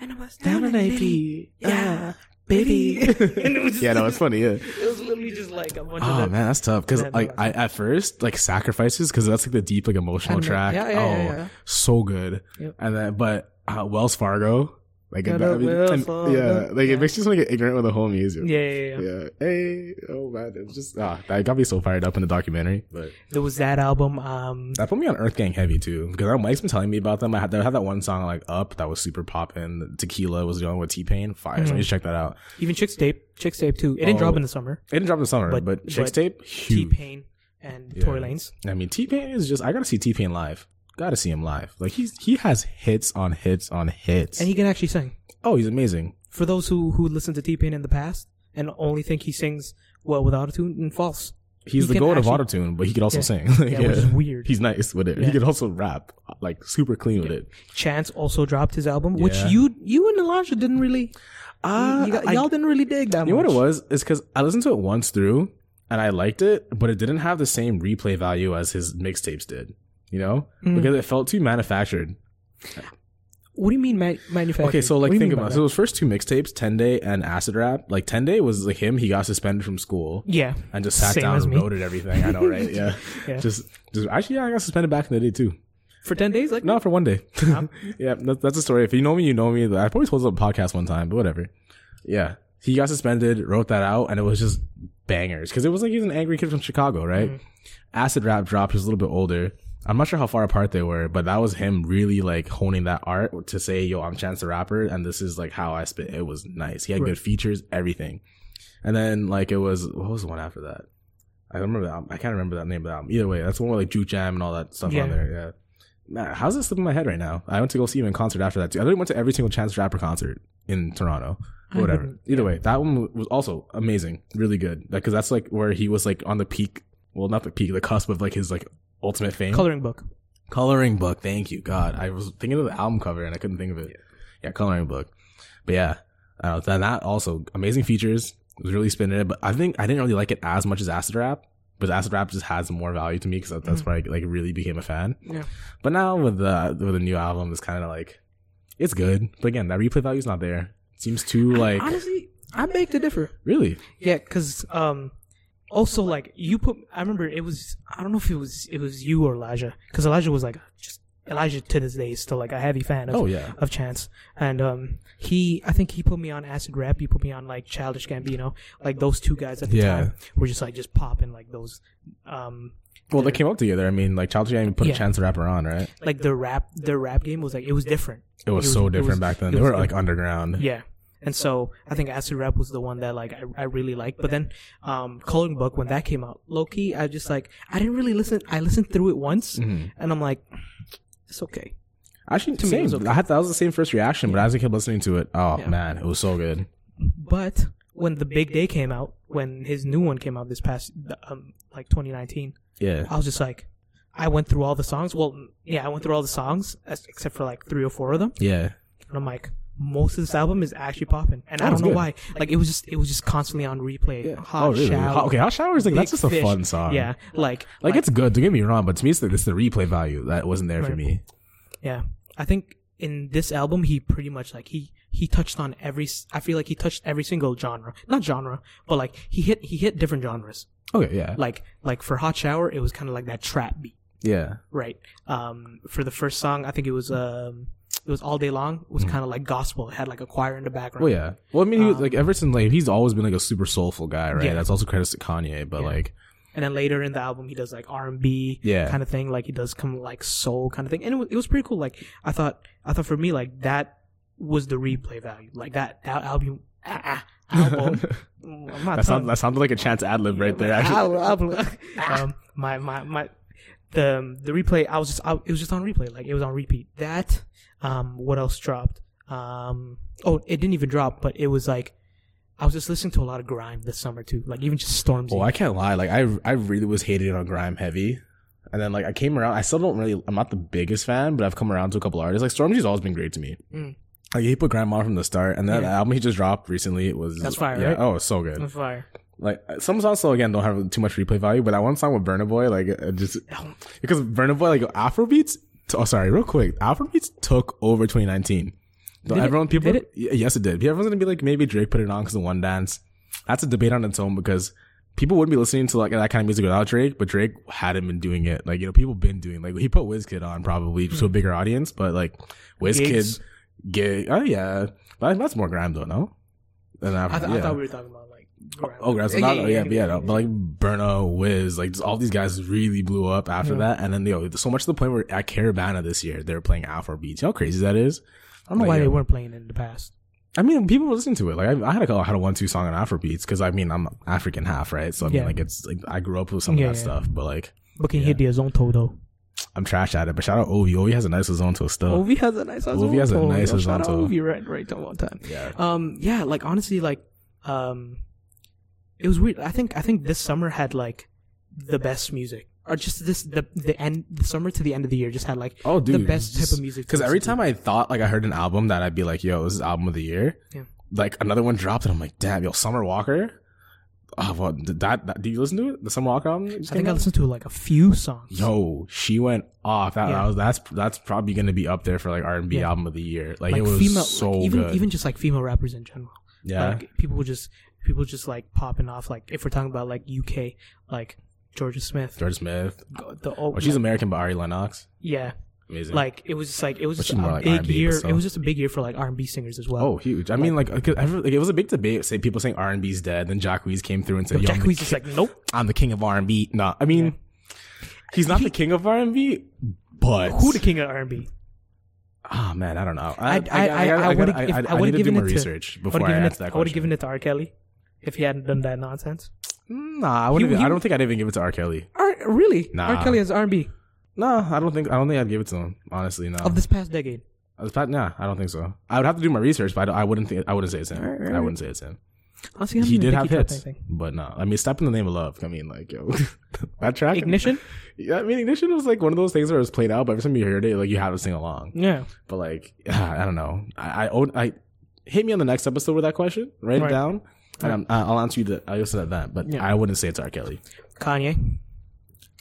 And I was down in A P. Yeah. Baby, and it was just, yeah, no, it's funny. Yeah, it was literally just like a bunch oh, of. Oh man, that's tough. Because like I at first like Sacrifices, because that's like the deep like emotional track. Yeah, yeah, oh, yeah, yeah. so good. Yep. And then, but uh, Wells Fargo, like that, I mean, and, yeah, like yeah. it makes you like ignorant with the whole music. Yeah, yeah, yeah. yeah. Hey, oh man, it was just ah, that got me so fired up in the documentary. But there was that album. Um, that put me on Earth Gang heavy too, because Mike's been telling me about them. I had, I had that one song like Up that was super poppin'. Tequila was the one with T-Pain. Fire. Mm-hmm. So you check that out. Even Chick's Tape, Chick's Tape too. It didn't oh, drop in the summer. It didn't drop in the summer, but, but Chick's but Tape, huge. T-Pain and yeah. Tory Lanez. I mean, T-Pain is just. I gotta see T-Pain live. Gotta see him live. Like he's he has hits on hits on hits, and he can actually sing. Oh, he's amazing. For those who who listen to T-Pain in the past and only think he sings well with autotune, and false. He's he the goat actually, of autotune, but he could also yeah, sing. Like, yeah, yeah, which is weird. He's nice with it. Yeah. He could also rap, like super clean yeah. with it. Chance also dropped his album, yeah. which you you and Elijah didn't really. Uh, you, you got, y'all I, didn't really dig that. You much. know what it was? It's because I listened to it once through and I liked it, but it didn't have the same replay value as his mixtapes did. You know, mm. because it felt too manufactured. What do you mean ma- manufactured? Okay, so like think about it. So those first two mixtapes, ten day and Acid Rap, like ten day was like him. He got suspended from school. Yeah. And just sat Same down and me. wrote it everything. I know, right? Yeah. yeah. Just, just actually, yeah, I got suspended back in the day too. For ten days? Like no, for one day. Um, yeah, that, that's a story. If you know me, you know me. I probably told it on a podcast one time, but whatever. Yeah. He got suspended, wrote that out, and it was just bangers. Because it was like he was an angry kid from Chicago, right? Mm. Acid Rap dropped. He was a little bit older. I'm not sure how far apart they were, but that was him really like honing that art to say, yo, I'm Chance the Rapper, and this is like how I spit. It was nice. He had right. good features, everything. And then like it was, what was the one after that? I don't remember that. I can't remember that name of the album. Either way, that's the one with like Juke Jam and all that stuff yeah. on there. Yeah. Man, how's this slipping my head right now? I went to go see him in concert after that too. I literally went to every single Chance the Rapper concert in Toronto. Whatever. Either way, that one was also amazing. Really good. Because that's like where he was like on the peak. Well, not the peak, the cusp of like his like ultimate fame. Coloring Book. Coloring Book. Thank you, God. I was thinking of the album cover and I couldn't think of it. Yeah, yeah Coloring Book. But yeah, uh, then that also amazing features. It was really spinning it, but I think I didn't really like it as much as Acid Rap. But Acid Rap just has more value to me because that's mm-hmm. where I like really became a fan. Yeah. But now with the with the new album, it's kind of like it's good, but again, that replay value is not there. It seems too like I, honestly. I beg to differ. Really? Yeah, because um. Also, like, you put... I remember it was... I don't know if it was it was you or Elijah. Because Elijah was, like... just Elijah, to this day, is still, like, a heavy fan of, oh, yeah. of Chance. And um, he... I think he put me on Acid Rap. He put me on, like, Childish Gambino. Like, those two guys at the yeah. time were just, like, just popping, like, those... Um, well, they came up together. I mean, like, Childish Gambino put yeah. Chance the Rapper on, right? Like, the rap their rap game was, like... It was different. It was, it was so different was, back then. They were, different. like, underground. Yeah. And so I think Acid Rap was the one that like I, I really liked. But then um, Coloring Book, when that came out, low key, I just like, I didn't really listen. I listened through it once mm-hmm. and I'm like, it's okay. Actually, to same. Me, it was okay. I had, that was the same first reaction, yeah. but as I kept listening to it, oh yeah. man, it was so good. But when the big day came out, when his new one came out this past, um, like twenty nineteen, yeah, I was just like, I went through all the songs. Well, yeah, I went through all the songs except for like three or four of them. Yeah. And I'm like, most of this album is actually popping, and oh, I don't know good. why. Like it was just, it was just constantly on replay. Yeah. Hot oh, really? Shower. Hot, okay, Hot Shower is like that's just a fish. fun song. Yeah, like, like like it's good. Don't get me wrong, but to me, it's the, it's the replay value that wasn't there right. for me. Yeah, I think in this album, he pretty much like he he touched on every, I feel like he touched every single genre, not genre, but like he hit, he hit different genres. Okay. Yeah. Like, like for Hot Shower, it was kind of like that trap beat. Yeah. Right. Um, for the first song, I think it was, um, it was All Day Long. It was kind of like gospel. It had like a choir in the background. Well, yeah. Well, I mean, he was, um, like ever since, like, he's always been like a super soulful guy, right? Yeah. That's also credits to Kanye, but yeah. like, and then later in the album, he does like R and B yeah. kind of thing. Like he does come like soul kind of thing. And it was, it was pretty cool. Like I thought, I thought for me, like that was the replay value. Like that, that album, ah, ah, album. I'm not that, sound, that sounded like a Chance ad lib right there. Actually, album, um, my, my, my, the, the replay, I was just, I, it was just on replay. Like it was on repeat. That, um, what else dropped? Um, oh, it didn't even drop, but it was like, I was just listening to a lot of Grime this summer too, like even just Stormzy. Oh, I can't lie, like I, I really was hating on Grime heavy, and then like I came around. I still don't really. I'm not the biggest fan, but I've come around to a couple artists. Like Stormzy's always been great to me. Mm. Like he put Grime on from the start, and that yeah. album he just dropped recently it was that's fire. Yeah, right? Oh, it's so good. That's fire. Like some songs still again don't have too much replay value, but that one song with Burna Boy, like it just because Burna Boy, like Afrobeats. T- oh, sorry, real quick, Afrobeats took over twenty nineteen. So did everyone, it, people, did it? Yes, it did. Everyone's gonna be like, maybe Drake put it on because of One Dance. That's a debate on its own because people wouldn't be listening to like that kind of music without Drake, but Drake hadn't been doing it. Like you know, people been doing like he put WizKid on probably mm. to a bigger audience, but like WizKid, gig. Oh yeah, that, that's more grime though, no? Than I, th- yeah. I thought we were talking about like grime. Oh, grime. So yeah, yeah, yeah, yeah, yeah, no, yeah, but like Burna, Wiz, like all these guys really blew up after yeah. that, and then they you know, so much to the point where at Caravana this year they were playing Afrobeats. You know how crazy that is. I don't know like, why they weren't playing it in the past. I mean, people were listening to it. Like, I, I had a, I had a one two song on Afrobeats because I mean, I'm African half, right? So I mean, yeah. like, it's like I grew up with some yeah, of that yeah. stuff, but like, but can yeah. hit the Azonto though. I'm trash at it, but shout out Ovi. Ovi has a nice Azonto stuff. Ovi has a nice Azonto. Ovi has a nice Azonto. Shout out Ovi right, right, the one time. Yeah. Um. Yeah. Like honestly, like, um, it was weird. I think I think this summer had like the best music. Or just this the the end the summer to the end of the year just had like oh, dude, the best just, type of music. Because every time to. I thought like I heard an album that I'd be like, yo, this is album of the year. Yeah. Like another one dropped and I'm like, damn, yo, Summer Walker. Oh, well, did that, that do you listen to it? The Summer Walker album? I think out? I listened to like a few songs. Yo, she went off. That yeah. was, that's that's probably gonna be up there for like R and B yeah. album of the year. Like, like it was female, so like, even good. Even just like female rappers in general. Yeah. Like people would just people just like popping off. Like if we're talking about like U K, like Georgia Smith. Georgia Smith. The old, oh, she's like, American, but Ari Lennox. Yeah. Amazing. Like, it was just like, it was but just a like big R and B, year. So. It was just a big year for like R and B singers as well. Oh, huge. I like, mean, like, like, it was a big debate. Say people saying R and B's dead. Then Jacquees came through and said, yo, Jacquees is ki- like, nope. I'm the king of R and B. Nah, I mean, yeah. he's not he, the king of R and B, but. Who the king of R and B? Oh, man, I don't know. I I I, I, I would have given more it research to, before I answered that question. I would have given it to R. Kelly if he hadn't done that nonsense. Nah, I wouldn't. You, even, you, I don't think I'd even give it to R. Kelly. R, really? Nah. R. Kelly is R and B. Nah, I don't think. I don't think I'd give it to him. Honestly, no. Nah. Of this past decade. This past, nah, I don't think so. I would have to do my research, but I, I wouldn't think. I wouldn't say it's him. Right, right, I wouldn't say it's him. Honestly, he did have hits, but no. Nah, I mean, "Step in the Name of Love." I mean, like, yo, that track, Ignition. Yeah, I mean, Ignition was like one of those things where it was played out, but every time you heard it, like you had to sing along. Yeah. But like, I don't know. I I, I hit me on the next episode with that question. Write right. it down. And I'm, I'll answer you that. I also said that, but yeah. I wouldn't say it's R. Kelly. Kanye.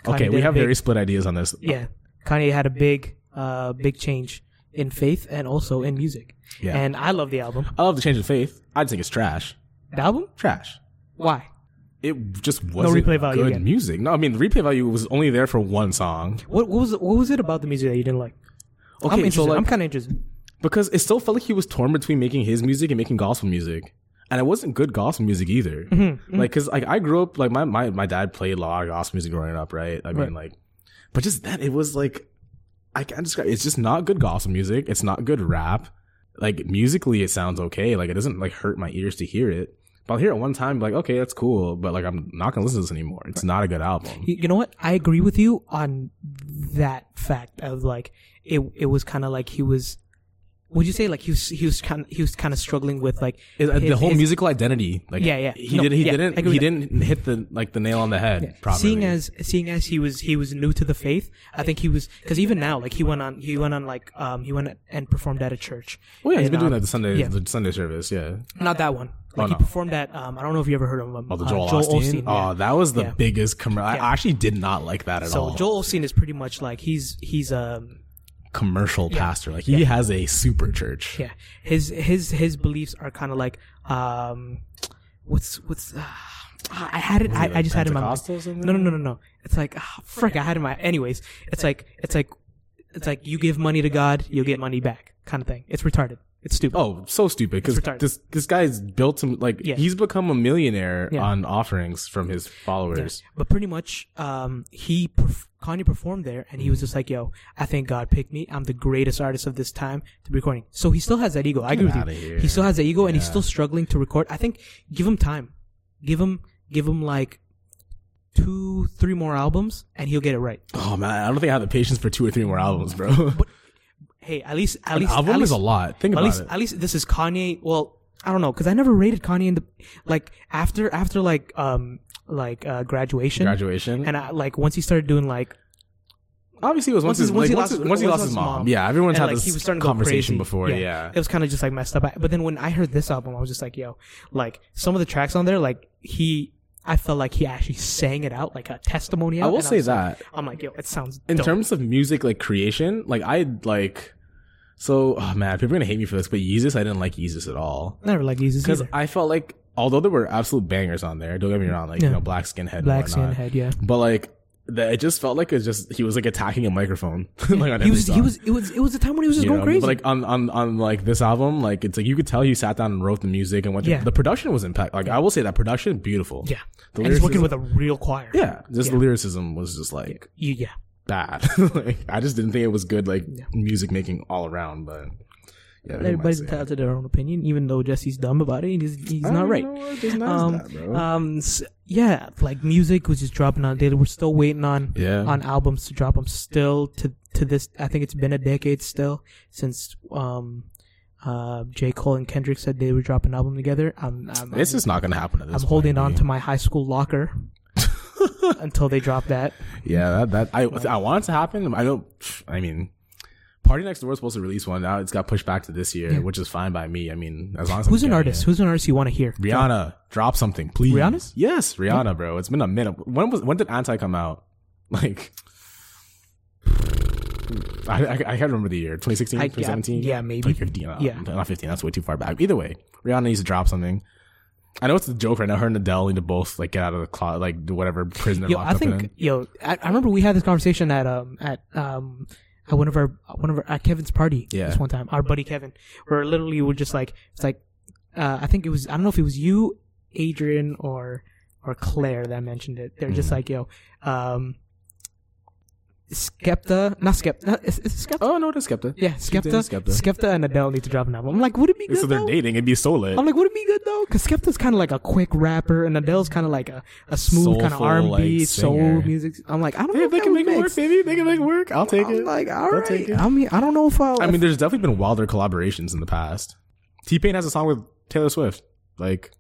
Kanye okay, we have big, very split ideas on this. Yeah, Kanye had a big, uh, big change in faith and also in music. Yeah. And I love the album. I love the change in faith. I just think it's trash. The album? Trash. Why? It just wasn't no replay value good again. Music. No, I mean the replay value was only there for one song. What, what was what was it about the music that you didn't like? Okay, I'm interested. So like, I'm kind of interested because it still felt like he was torn between making his music and making gospel music. And it wasn't good gospel music either. Mm-hmm, mm-hmm. Like, cause like I grew up, like my, my, my dad played a lot of gospel music growing up, right? I mean, right. like, but just that, it was like, I can't describe, it's just not good gospel music. It's not good rap. Like musically, it sounds okay. Like it doesn't like hurt my ears to hear it, but I'll hear it one time, like, okay, that's cool. But like, I'm not going to listen to this anymore. It's not a good album. You, you know what? I agree with you on that fact of like, it, it was kind of like he was, would you say like he was he was kind of, he was kind of struggling with like his, the whole his, musical identity? Like yeah, yeah. He no, did he yeah, didn't he didn't that. hit the like the nail on the head. Yeah. Probably. Seeing as seeing as he was he was new to the faith, I think he was because even now like he went on he went on like um he went and performed at a church. Oh yeah, he's and, been doing um, that the Sunday yeah. the Sunday service. Yeah, not that one. Like oh, he no. performed at um I don't know if you ever heard of him. Oh, the Joel, uh, Joel Osteen. Osteen yeah. Oh, that was the yeah. biggest. Com- yeah. I actually did not like that at so all. So Joel Osteen is pretty much like he's he's um. commercial yeah. pastor. Like he yeah. has a super church. Yeah, his his his beliefs are kind of like um, what's what's. Uh, I had it. I, like I just had it in my mind. No, no, no, no, no. It's like oh, frick. I had it in my. Anyways, it's like it's like it's like you give money to God, you'll get money back, kind of thing. It's retarded. It's stupid. Oh, so stupid. Because this this guy's built some like yeah. he's become a millionaire yeah. on offerings from his followers. Yeah. But pretty much, um, he perf- Kanye performed there, and he was just like, "Yo, I think God picked me. I'm the greatest artist of this time to be recording." So he still has that ego. I agree with you. He still has that ego, yeah. and he's still struggling to record. I think give him time. Give him, give him like two, three more albums, and he'll get it right. Oh man, I don't think I have the patience for two or three more albums, bro. But hey, at least, at An least, album at least, is a lot. Think about at least, it. At least this is Kanye. Well, I don't know, because I never rated Kanye in the like after after like um like uh, graduation. Graduation, and I, like once he started doing like. Obviously, it was once, once, his, once, like, he, lost, once, once he lost his mom. mom. Yeah, everyone's and, had like, this conversation before. Yeah. yeah, it was kind of just like messed up. But then when I heard this album, I was just like, "Yo, like some of the tracks on there, like he, I felt like he actually sang it out, like a testimony." I will say I that like, I'm like, "Yo, it sounds." In dope. Terms of music, like creation, like I like. So, oh man, people are gonna hate me for this, but Yeezus, I didn't like Yeezus at all. I never liked Yeezus because I felt like, although there were absolute bangers on there, don't get me wrong, like yeah. you know, Black Skinhead, Black Skinhead, yeah, but like. That it just felt like it was just he was like attacking a microphone. like on he was, he was, it was, it was a time when he was just you going know? Crazy. But like on, on, on like this album, like it's like you could tell he sat down and wrote the music and went. Yeah. The production was impactful. Like I will say that production beautiful. Yeah, the and he's working with a real choir. Yeah, just yeah. the lyricism was just like yeah, yeah. bad. like I just didn't think it was good. Like yeah. music making all around, but. Yeah, everybody's entitled to their own opinion, even though Jesse's dumb about it. He's, he's not right. Um, that, bro. um, so, yeah, like music was just dropping on daily. We're still waiting on yeah. on albums to drop. I'm still to to this. I think it's been a decade still since um, uh, J. Cole and Kendrick said they were dropping an album together. I'm, I'm, this I'm, is not going to happen. At this I'm point, holding on to my high school locker until they drop that. Yeah, that, that I I want it to happen. I don't. I mean. Party Next Door is supposed to release one. Now it's got pushed back to this year, yeah. which is fine by me. I mean, as long as who's I'm an artist, it. who's an artist you want to hear? Rihanna, drop something, please. Rihanna's? Yes, Rihanna, yeah. bro. It's been a minute. When was when did Anti come out? Like, I I, I can't remember the year. twenty sixteen, I, twenty seventeen. Yeah, yeah maybe like fifteen. Uh, yeah, not fifteen. That's way too far back. Either way, Rihanna needs to drop something. I know it's a joke right now. Her and Adele need to both like get out of the closet, like do whatever prison they're yo, locked I think, up in. Yo, I, I remember we had this conversation at um at um. At one of our, one of our, at Kevin's party, yeah. this one time, our buddy Kevin, where literally we're just like, it's like, uh, I think it was, I don't know if it was you, Adrian, or, or Claire that mentioned it. They're mm. just like, yo, um, Skepta, not Skepta, not, is, is Skepta. Oh, no, it is Skepta. Yeah, Skepta, Skepta, Skepta and Adele need to drop an album. I'm like, would it be good? So they're though? dating, it'd be so lit. I'm like, would it be good though? Because Skepta's kind of like a quick rapper, and Adele's kind of like a, a smooth kind of R and B, like, soul music. I'm like, I don't yeah, know. If they can make mix. it work, baby. They can make it work. I'll take I'm it. Like, all right. Take it. I mean, I don't know if I'll. I mean, there's definitely been wilder collaborations in the past. T-Pain has a song with Taylor Swift. Like,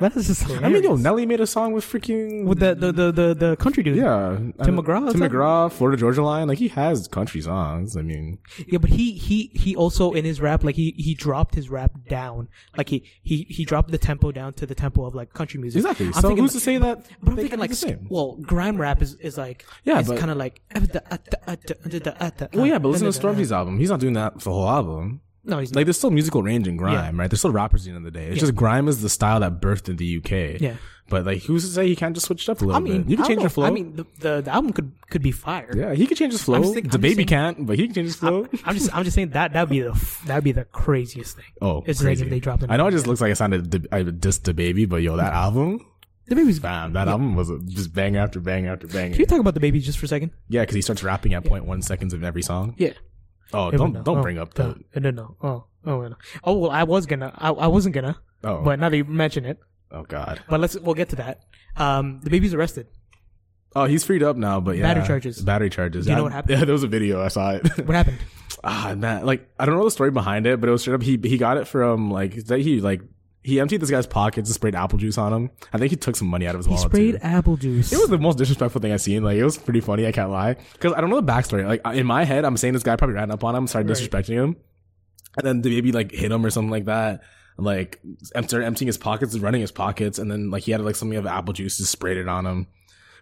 that is just hilarious. I mean, yo, Nelly made a song with freaking with the the the the, the country dude. Yeah, Tim McGraw. Tim McGraw, Florida Georgia Line. Like he has country songs. I mean, yeah, but he he he also in his rap, like he he dropped his rap down. Like he he he dropped the tempo down to the tempo of like country music. Exactly. I'm so thinking, who's to say that? But I'm thinking like, well, grime rap is is like yeah, it's kind of like well, yeah, but listen to Stormzy's album. He's not doing that for the whole album. No, he's not. Like, there's still musical range in grime, yeah. right? There's still rappers at the end of the day. It's yeah. just grime is the style that birthed in the U K. Yeah. But, like, who's to say he can't just switch it up a little I mean, bit? You can change know. your flow. I mean, the, the, the album could, could be fire. Yeah, he could change his flow. Thinking, the I'm baby saying, can't, but he can change his flow. I'm, I'm just I'm just saying that that would be the that would be the craziest thing. Oh, it's crazy. Like if they dropped it. I know it just looks like I sounded I dissed the baby, but yo, that album. The baby's bam. That yeah. album was just bang after bang after bang. Can you talk about the baby just for a second? Yeah, because he starts rapping at yeah. zero point one seconds of every song. Yeah. Oh, don't no. don't oh, bring up that. No, no, no. Oh, oh, no. Oh, well, I was gonna. I, I wasn't gonna. Oh, but now that you mention it. Oh God. But let's. We'll get to that. Um, the baby's arrested. Oh, he's freed up now. But yeah, battery charges. Battery charges. Do you I, know what happened? Yeah, there was a video. I saw it. What happened? Ah, man. Like I don't know the story behind it, but it was straight up. He he got it from like that. He like. He emptied this guy's pockets and sprayed apple juice on him. I think he took some money out of his he wallet. He sprayed too. apple juice. It was the most disrespectful thing I've seen. Like, it was pretty funny. I can't lie. Because I don't know the backstory. Like, in my head, I'm saying this guy probably ran up on him, started right. disrespecting him. And then maybe, like, hit him or something like that. Like, started emptying his pockets and running his pockets. And then, like, he had, like, something of apple juice, just sprayed it on him.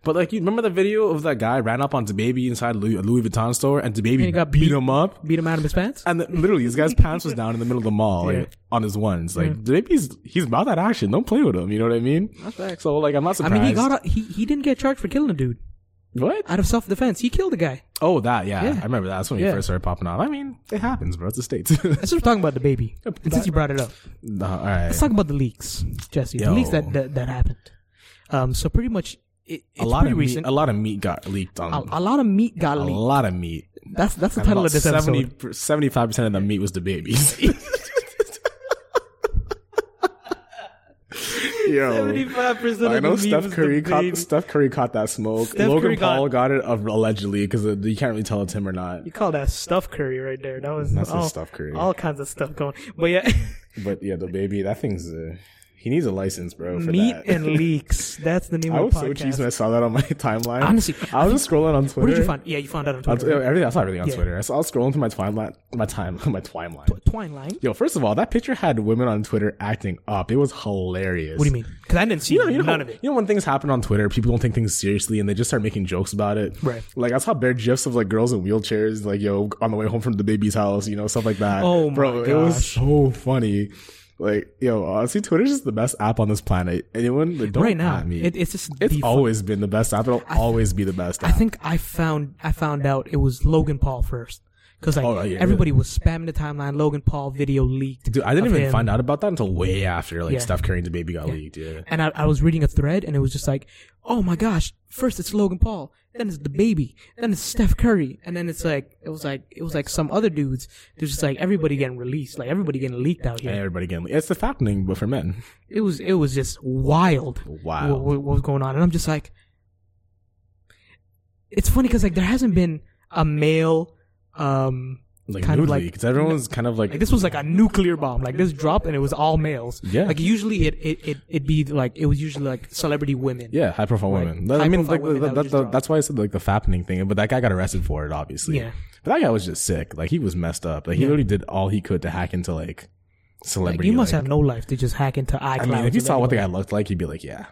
But like, you remember the video of that guy ran up on DaBaby inside a Louis, Louis Vuitton store, and DaBaby beat, beat him up, beat him out of his pants, and the, literally this guy's pants was down in the middle of the mall, yeah. like on his ones. Like yeah. DaBaby's, he's about that action. Don't play with him. You know what I mean? That's right. So like, I'm not surprised. I mean, he got a, he he didn't get charged for killing a dude. What? Out of self defense, he killed a guy. Oh, that yeah, yeah. I remember that. That's when he yeah. first started popping off. I mean, it happens, bro. It's the States. That's what we're talking about, DaBaby. That, since you brought it up, nah, all right. Let's talk about the leaks, Jesse. Yo. The leaks that, that that happened. Um, so pretty much, it, it's a lot pretty of recent. Meat, a lot of meat got leaked. On a, a lot of meat got leaked. A lot of meat. That's that's the and title of this episode. Seventy-five percent of the meat was DaBaby's. Yo, seventy-five percent. I know Steph Curry caught Steph Curry caught that smoke. Steph Logan Curry Paul got, got it uh, allegedly because you can't really tell it's him or not. You call that Steph Curry right there? That was that's all, Steph Curry. All kinds of stuff going. But yeah, but yeah, the baby. That thing's. Uh, he needs a license, bro. For meat that. And leaks. That's the name. I of the podcast. I was so cheesed when I saw that on my timeline. Honestly, I was just scrolling on Twitter. What did you find? Yeah, you found out on Twitter. T- everything. That's not really on yeah. Twitter. I was scrolling through my timeline. My time. My timeline. Tw- Twineline. Yo, first of all, that picture had women on Twitter acting up. It was hilarious. What do you mean? Because I didn't see you know, you know, none of it. You know, when things happen on Twitter, people don't take things seriously and they just start making jokes about it. Right. Like I saw bare gifs of like girls in wheelchairs, like yo, on the way home from the baby's house, you know, stuff like that. Oh my bro, gosh. It was so funny. Like, yo, honestly, Twitter's just the best app on this planet. Anyone, like, don't right now, at me. It, it's just it's always fun. Been the best app. It'll th- always be the best app. I think I found I found out it was Logan Paul first. Because like, oh, yeah, everybody yeah. was spamming the timeline. Logan Paul video leaked. Dude, I didn't even him. find out about that until way after like yeah. Steph Curry and DaBaby got yeah. leaked. Yeah. And I, I was reading a thread and it was just like, oh my gosh, first it's Logan Paul, then it's DaBaby, then it's Steph Curry, and then it's like it was like it was like some other dudes. There's just like everybody getting released, like everybody getting leaked out here. And everybody getting leaked. It's the happening, but for men. It was it was just wild. Wow. What, what was going on? And I'm just like, it's funny because like there hasn't been a male. Um, like kind of like because everyone's kind of like, like this was like a nuclear bomb, like this dropped and it was all males. Yeah, like usually it it it it'd be like it was usually like celebrity women. Yeah, high profile like, women. High I mean, like women that, that, that, that's why I said like the fappening thing. But that guy got arrested for it, obviously. Yeah, but that guy was just sick. Like he was messed up. Like he yeah. literally did all he could to hack into like celebrity. Like, you must like, have no life to just hack into iCloud. I mean, if you saw what the guy looked like, you'd be like, yeah.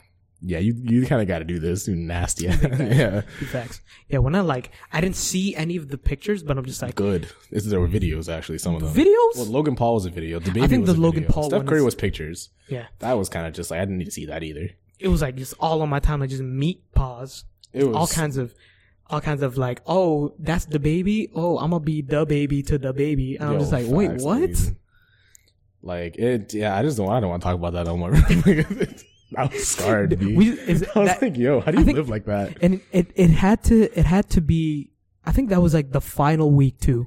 Yeah, you you kind of got to do this. You nasty. yeah. Facts. Yeah, when I like, I didn't see any of the pictures, but I'm just like. Good. This, there were videos, actually, some of them. Videos? Well, Logan Paul was a video. DaBaby I think was the a Logan video. Paul Steph one. Steph Curry is... was pictures. Yeah. That was kind of just like, I didn't need to see that either. It was like just all on my time, like just meat paws. It was. All kinds of, all kinds of like, oh, that's DaBaby. Oh, I'm going to be DaBaby to DaBaby. And yo, I'm just like, wait, facts, what? Dude. Like, it, yeah, I just don't, I don't want to talk about that no more. I was scarred. We, is, I was that, like, "Yo, how do you think, live like that?" And it, it had to it had to be. I think that was like the final week too,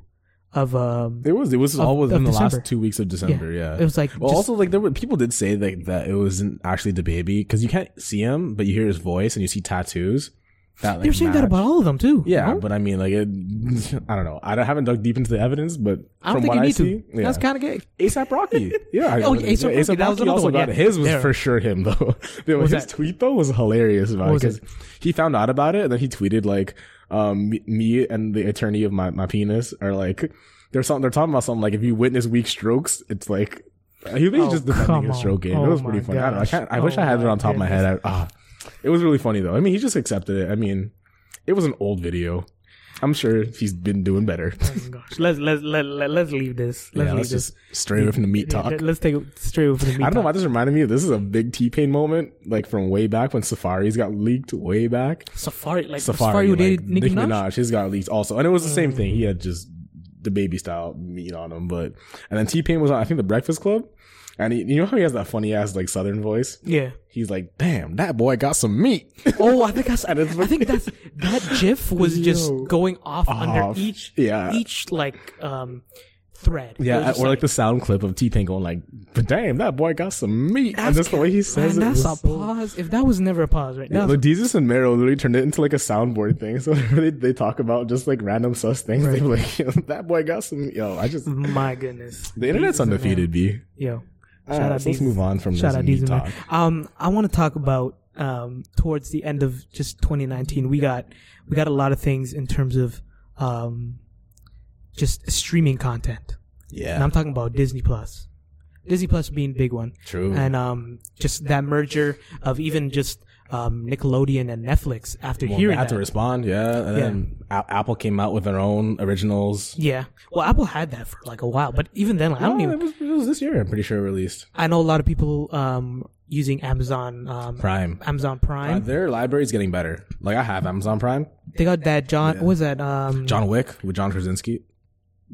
of um. It was it was of, always of in December. The last two weeks of December. Yeah, yeah. It was like well, just, also like there were people did say like that it wasn't actually DaBaby because you can't see him, but you hear his voice and you see tattoos. That, like, They're saying match. That about all of them too. Yeah, right? But I mean, like, it, I don't know. I don't, haven't dug deep into the evidence, but I don't from think what you need I see, to. Yeah. That's kind of gay. ASAP Rocky. Yeah. oh, yeah, ASAP Rocky. ASAP Rocky that was also one, got yeah. it. His was yeah. for sure him though. Yo, his that? tweet though was hilarious about what it because he found out about it and then he tweeted like, um, me, "Me and the attorney of my, my penis are like they're something they're talking about something like if you witness weak strokes, it's like he was oh, just defending his stroke game. Oh, it was pretty funny. I, don't know, I, can't, I oh, wish I had it on top goodness. of my head. I, ah. It was really funny though. I mean, he just accepted it. I mean, it was an old video. I'm sure he's been doing better. Oh my gosh. Let's let's let, let, let's leave this. Let's, yeah, leave let's this. just stray away from the meat talk. Yeah, let's take it straight away from the meat. I don't talk. know why this reminded me of. This is a big T-Pain moment, like from way back when Safari's got leaked way back. Safari, like Safari, Safari who dated like, Nicki Minaj? Minaj, his got leaked also, and it was the same mm. thing. He had just DaBaby style meat on him, but and then T-Pain was on, I think, The Breakfast Club. And he, you know how he has that funny ass like southern voice? Yeah. He's like, damn, that boy got some meat. Oh, I think that's, I think that's, that gif was Yo. just going off, off under each, yeah. each like, um, thread. Yeah. Or like, like the sound clip of T-Pain going like, but damn, that boy got some meat. And that's the way he says man, it. That's a so... pause. If that was never a pause right now. Yeah, Ladizis and Mero literally turned it into like a soundboard thing. So whenever they, they talk about just like random sus things, right. They're like, that boy got some meat. Yo, I just, my goodness. The internet's undefeated, B. Yo. Shout right, out let's these, move on from shout this out talk. Um, I want to talk about um, towards the end of just twenty nineteen. We got we got a lot of things in terms of um, just streaming content. Yeah, and I'm talking about Disney Plus. Disney Plus being a big one. True. And um, just that merger of even just um, Nickelodeon and Netflix after well, hearing that. They had to respond, yeah. And yeah. then a- Apple came out with their own originals. Yeah. Well, Apple had that for like a while, but even then, like, no, I don't even... It was, it was this year, I'm pretty sure, released. I know a lot of people... Um, using Amazon um, Prime. Amazon Prime. Uh, their library's getting better. Like, I have Amazon Prime. They got that John... Yeah. What was that? Um, John Wick with John Krasinski.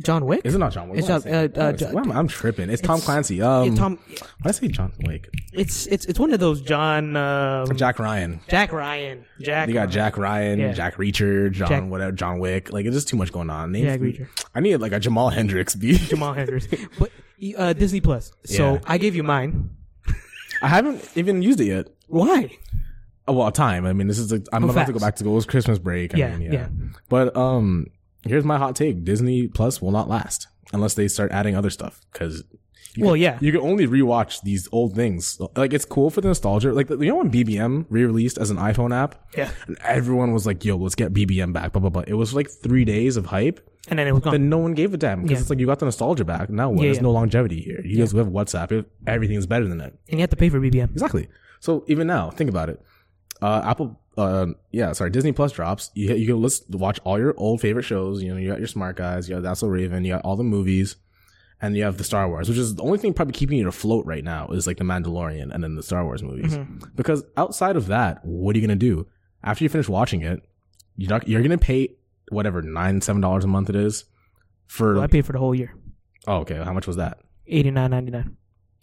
John Wick? Is it not John Wick? It's John, uh, uh, John, I'm, I'm tripping. It's, it's Tom Clancy. Um, Tom, why did I say John Wick? It's it's it's one of those John... Um, Jack Ryan. Jack Ryan. Jack. You got Jack Ryan, yeah. Jack Reacher, John Jack, whatever, John Wick. Like, it's just too much going on. Names Jack Reacher. I need like a Jamal Hendrix beat. Jamal Hendrix. But uh, Disney Plus. So yeah. I gave you mine. I haven't even used it yet. Why? Oh, well, time. I mean, this is. A, I'm oh, about facts. to go back to school. It's Christmas break. I yeah, mean, yeah, yeah. But um, here's my hot take: Disney Plus will not last unless they start adding other stuff. Because well, can, yeah, you can only rewatch these old things. Like, it's cool for the nostalgia. Like, you know when B B M re-released as an iPhone app? Yeah. And everyone was like, "Yo, let's get B B M back." Blah blah blah. It was like three days of hype. And then it was gone. Then no one gave a damn because yeah. it's like you got the nostalgia back. Now what? Yeah, There's yeah. no longevity here. You yeah. guys have WhatsApp. It, everything's better than that. And you have to pay for B B M. Exactly. So even now, think about it. Uh, Apple, uh, yeah, sorry, Disney Plus drops. You you can list, watch all your old favorite shows. You know, you got your Smart Guys. You got That's So Raven. You got all the movies. And you have the Star Wars, which is the only thing probably keeping you afloat right now is like the Mandalorian and then the Star Wars movies. Mm-hmm. Because outside of that, what are you going to do? After you finish watching it, you're, not, you're going to pay... whatever nine seven dollars a month it is for. Well, I paid for the whole year. Oh, okay. How much was that? eighty-nine ninety-nine.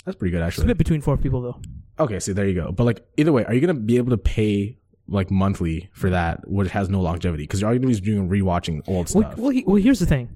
That's pretty good, actually. Split between four people, though. Okay, so there you go. But like, either way, are you gonna be able to pay like monthly for that, which has no longevity? Because you're all gonna be doing rewatching old well, stuff. Well, he, well, here's the thing.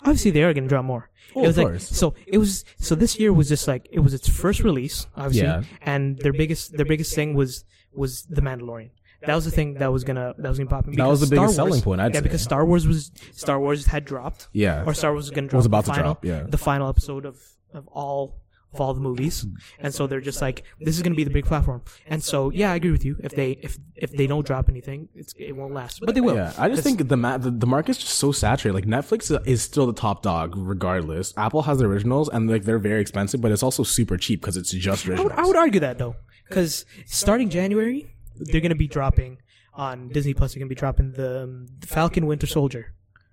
Obviously, they are gonna drop more. Oh, it was of like, course. So it was. So this year was just like it was its first release, obviously, yeah. and their biggest their biggest thing was was the Mandalorian. That was the thing that was gonna that was gonna pop. That was the biggest Wars, selling point. I'd yeah, say. because Star Wars was Star Wars had dropped. Yeah, or Star Wars was gonna drop. It was about to final, drop. Yeah, the final episode of, of all of all the movies, and so they're just like, this is gonna be the big platform. And so yeah, I agree with you. If they if if they don't drop anything, it's, it won't last. But they will. Yeah, I just think the ma- the, the market's just so saturated. Like Netflix is still the top dog, regardless. Apple has the originals, and like they're very expensive, but it's also super cheap because it's just originals. I would, I would argue that though, because starting January. They're going to be dropping on Disney Plus. They're going to be dropping the, um, the Falcon Winter Soldier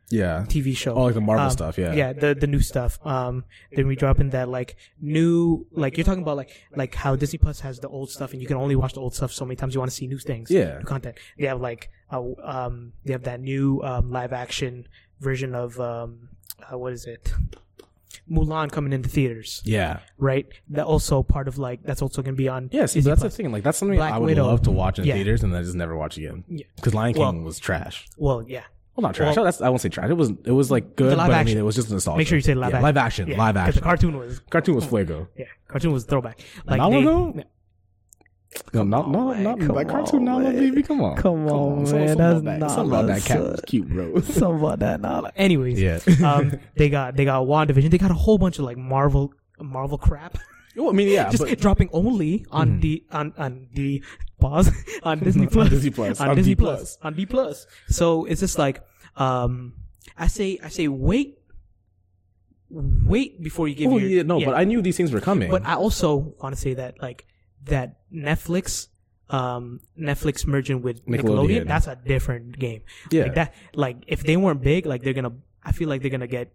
yeah. T V show. Oh, like the Marvel um, stuff, yeah. Yeah, the, the new stuff. Um, they're going to be dropping that, like, new... Like, you're talking about, like, like how Disney Plus has the old stuff, and you can only watch the old stuff so many times. You want to see new things. Yeah. New content. They have, like, uh, um, they have that new um, live-action version of... Um, uh, what is it? Mulan coming into theaters. Yeah. Right? That also part of like, that's also going to be on. Yeah, see, that's Plus. the thing. Like, that's something Black I would Widow. love to watch in yeah. theaters and I just never watch again. Because yeah. Lion King well, was trash. Well, yeah. Well, not trash. Well, that's, I won't say trash. It was, it was like good, but action. I mean, it was just nostalgia. Make sure you say live yeah, action. Live action. Yeah. Live action. Because the cartoon was. Cartoon was fuego. Yeah. Cartoon was throwback. Like, not they, No, not no, oh, not that cartoon Nala, baby. Come on, come on, come on man. Some, that's not something about that cat was cute, bro. Something about that Nala. Anyways, yeah. um, they got they got WandaVision. They got a whole bunch of like Marvel Marvel crap. Well, I mean, yeah, just but, dropping only on mm. the on on the pause on Disney Plus, on Disney Plus, on, on Disney Plus. Plus, on D Plus. So it's just like, um, I say, I say, wait. Wait before you give. Oh your, yeah, no, yeah. but I knew these things were coming. But I also want to say that like. That Netflix, um, Netflix merging with Nickelodeon, Nickelodeon, that's a different game. Yeah. Like that, like if they weren't big, like they're gonna, I feel like they're gonna get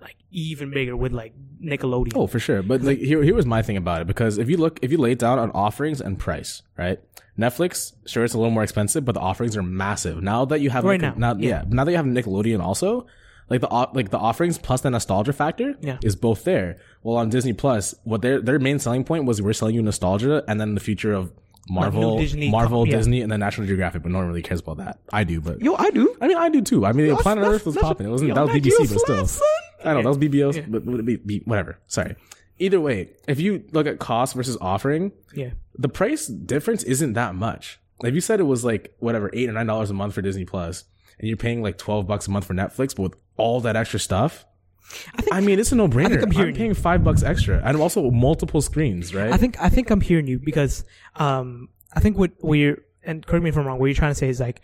like even bigger with like Nickelodeon. Oh, for sure. But like here, here was my thing about it because if you look, if you lay down on offerings and price, right? Netflix, sure, it's a little more expensive, but the offerings are massive. Now that you have right Nickel- now, now yeah. yeah, now that you have Nickelodeon also. Like the like the offerings plus the nostalgia factor yeah. is both there. Well, on Disney Plus, what their their main selling point was we're selling you nostalgia and then the future of Marvel, like Disney, Marvel, yeah. Disney, and then National Geographic. But no one really cares about that. I do, but yo, I do. I mean, I do too. I mean, yo, Planet Earth was popping. It wasn't yo, that was B B C, but still, son. I don't know. That was B B O's, yeah. but would it be whatever? Sorry. Either way, if you look at cost versus offering, yeah, the price difference isn't that much. If you said it was like whatever eight or nine dollars a month for Disney Plus, and you're paying like twelve bucks a month for Netflix, but with all that extra stuff, I, think, I mean, it's a no-brainer. I think I'm, hearing I'm paying you. five bucks extra, and also multiple screens, right? I think I think I'm hearing you because um, I think what we're and correct me if I'm wrong. What you're trying to say is like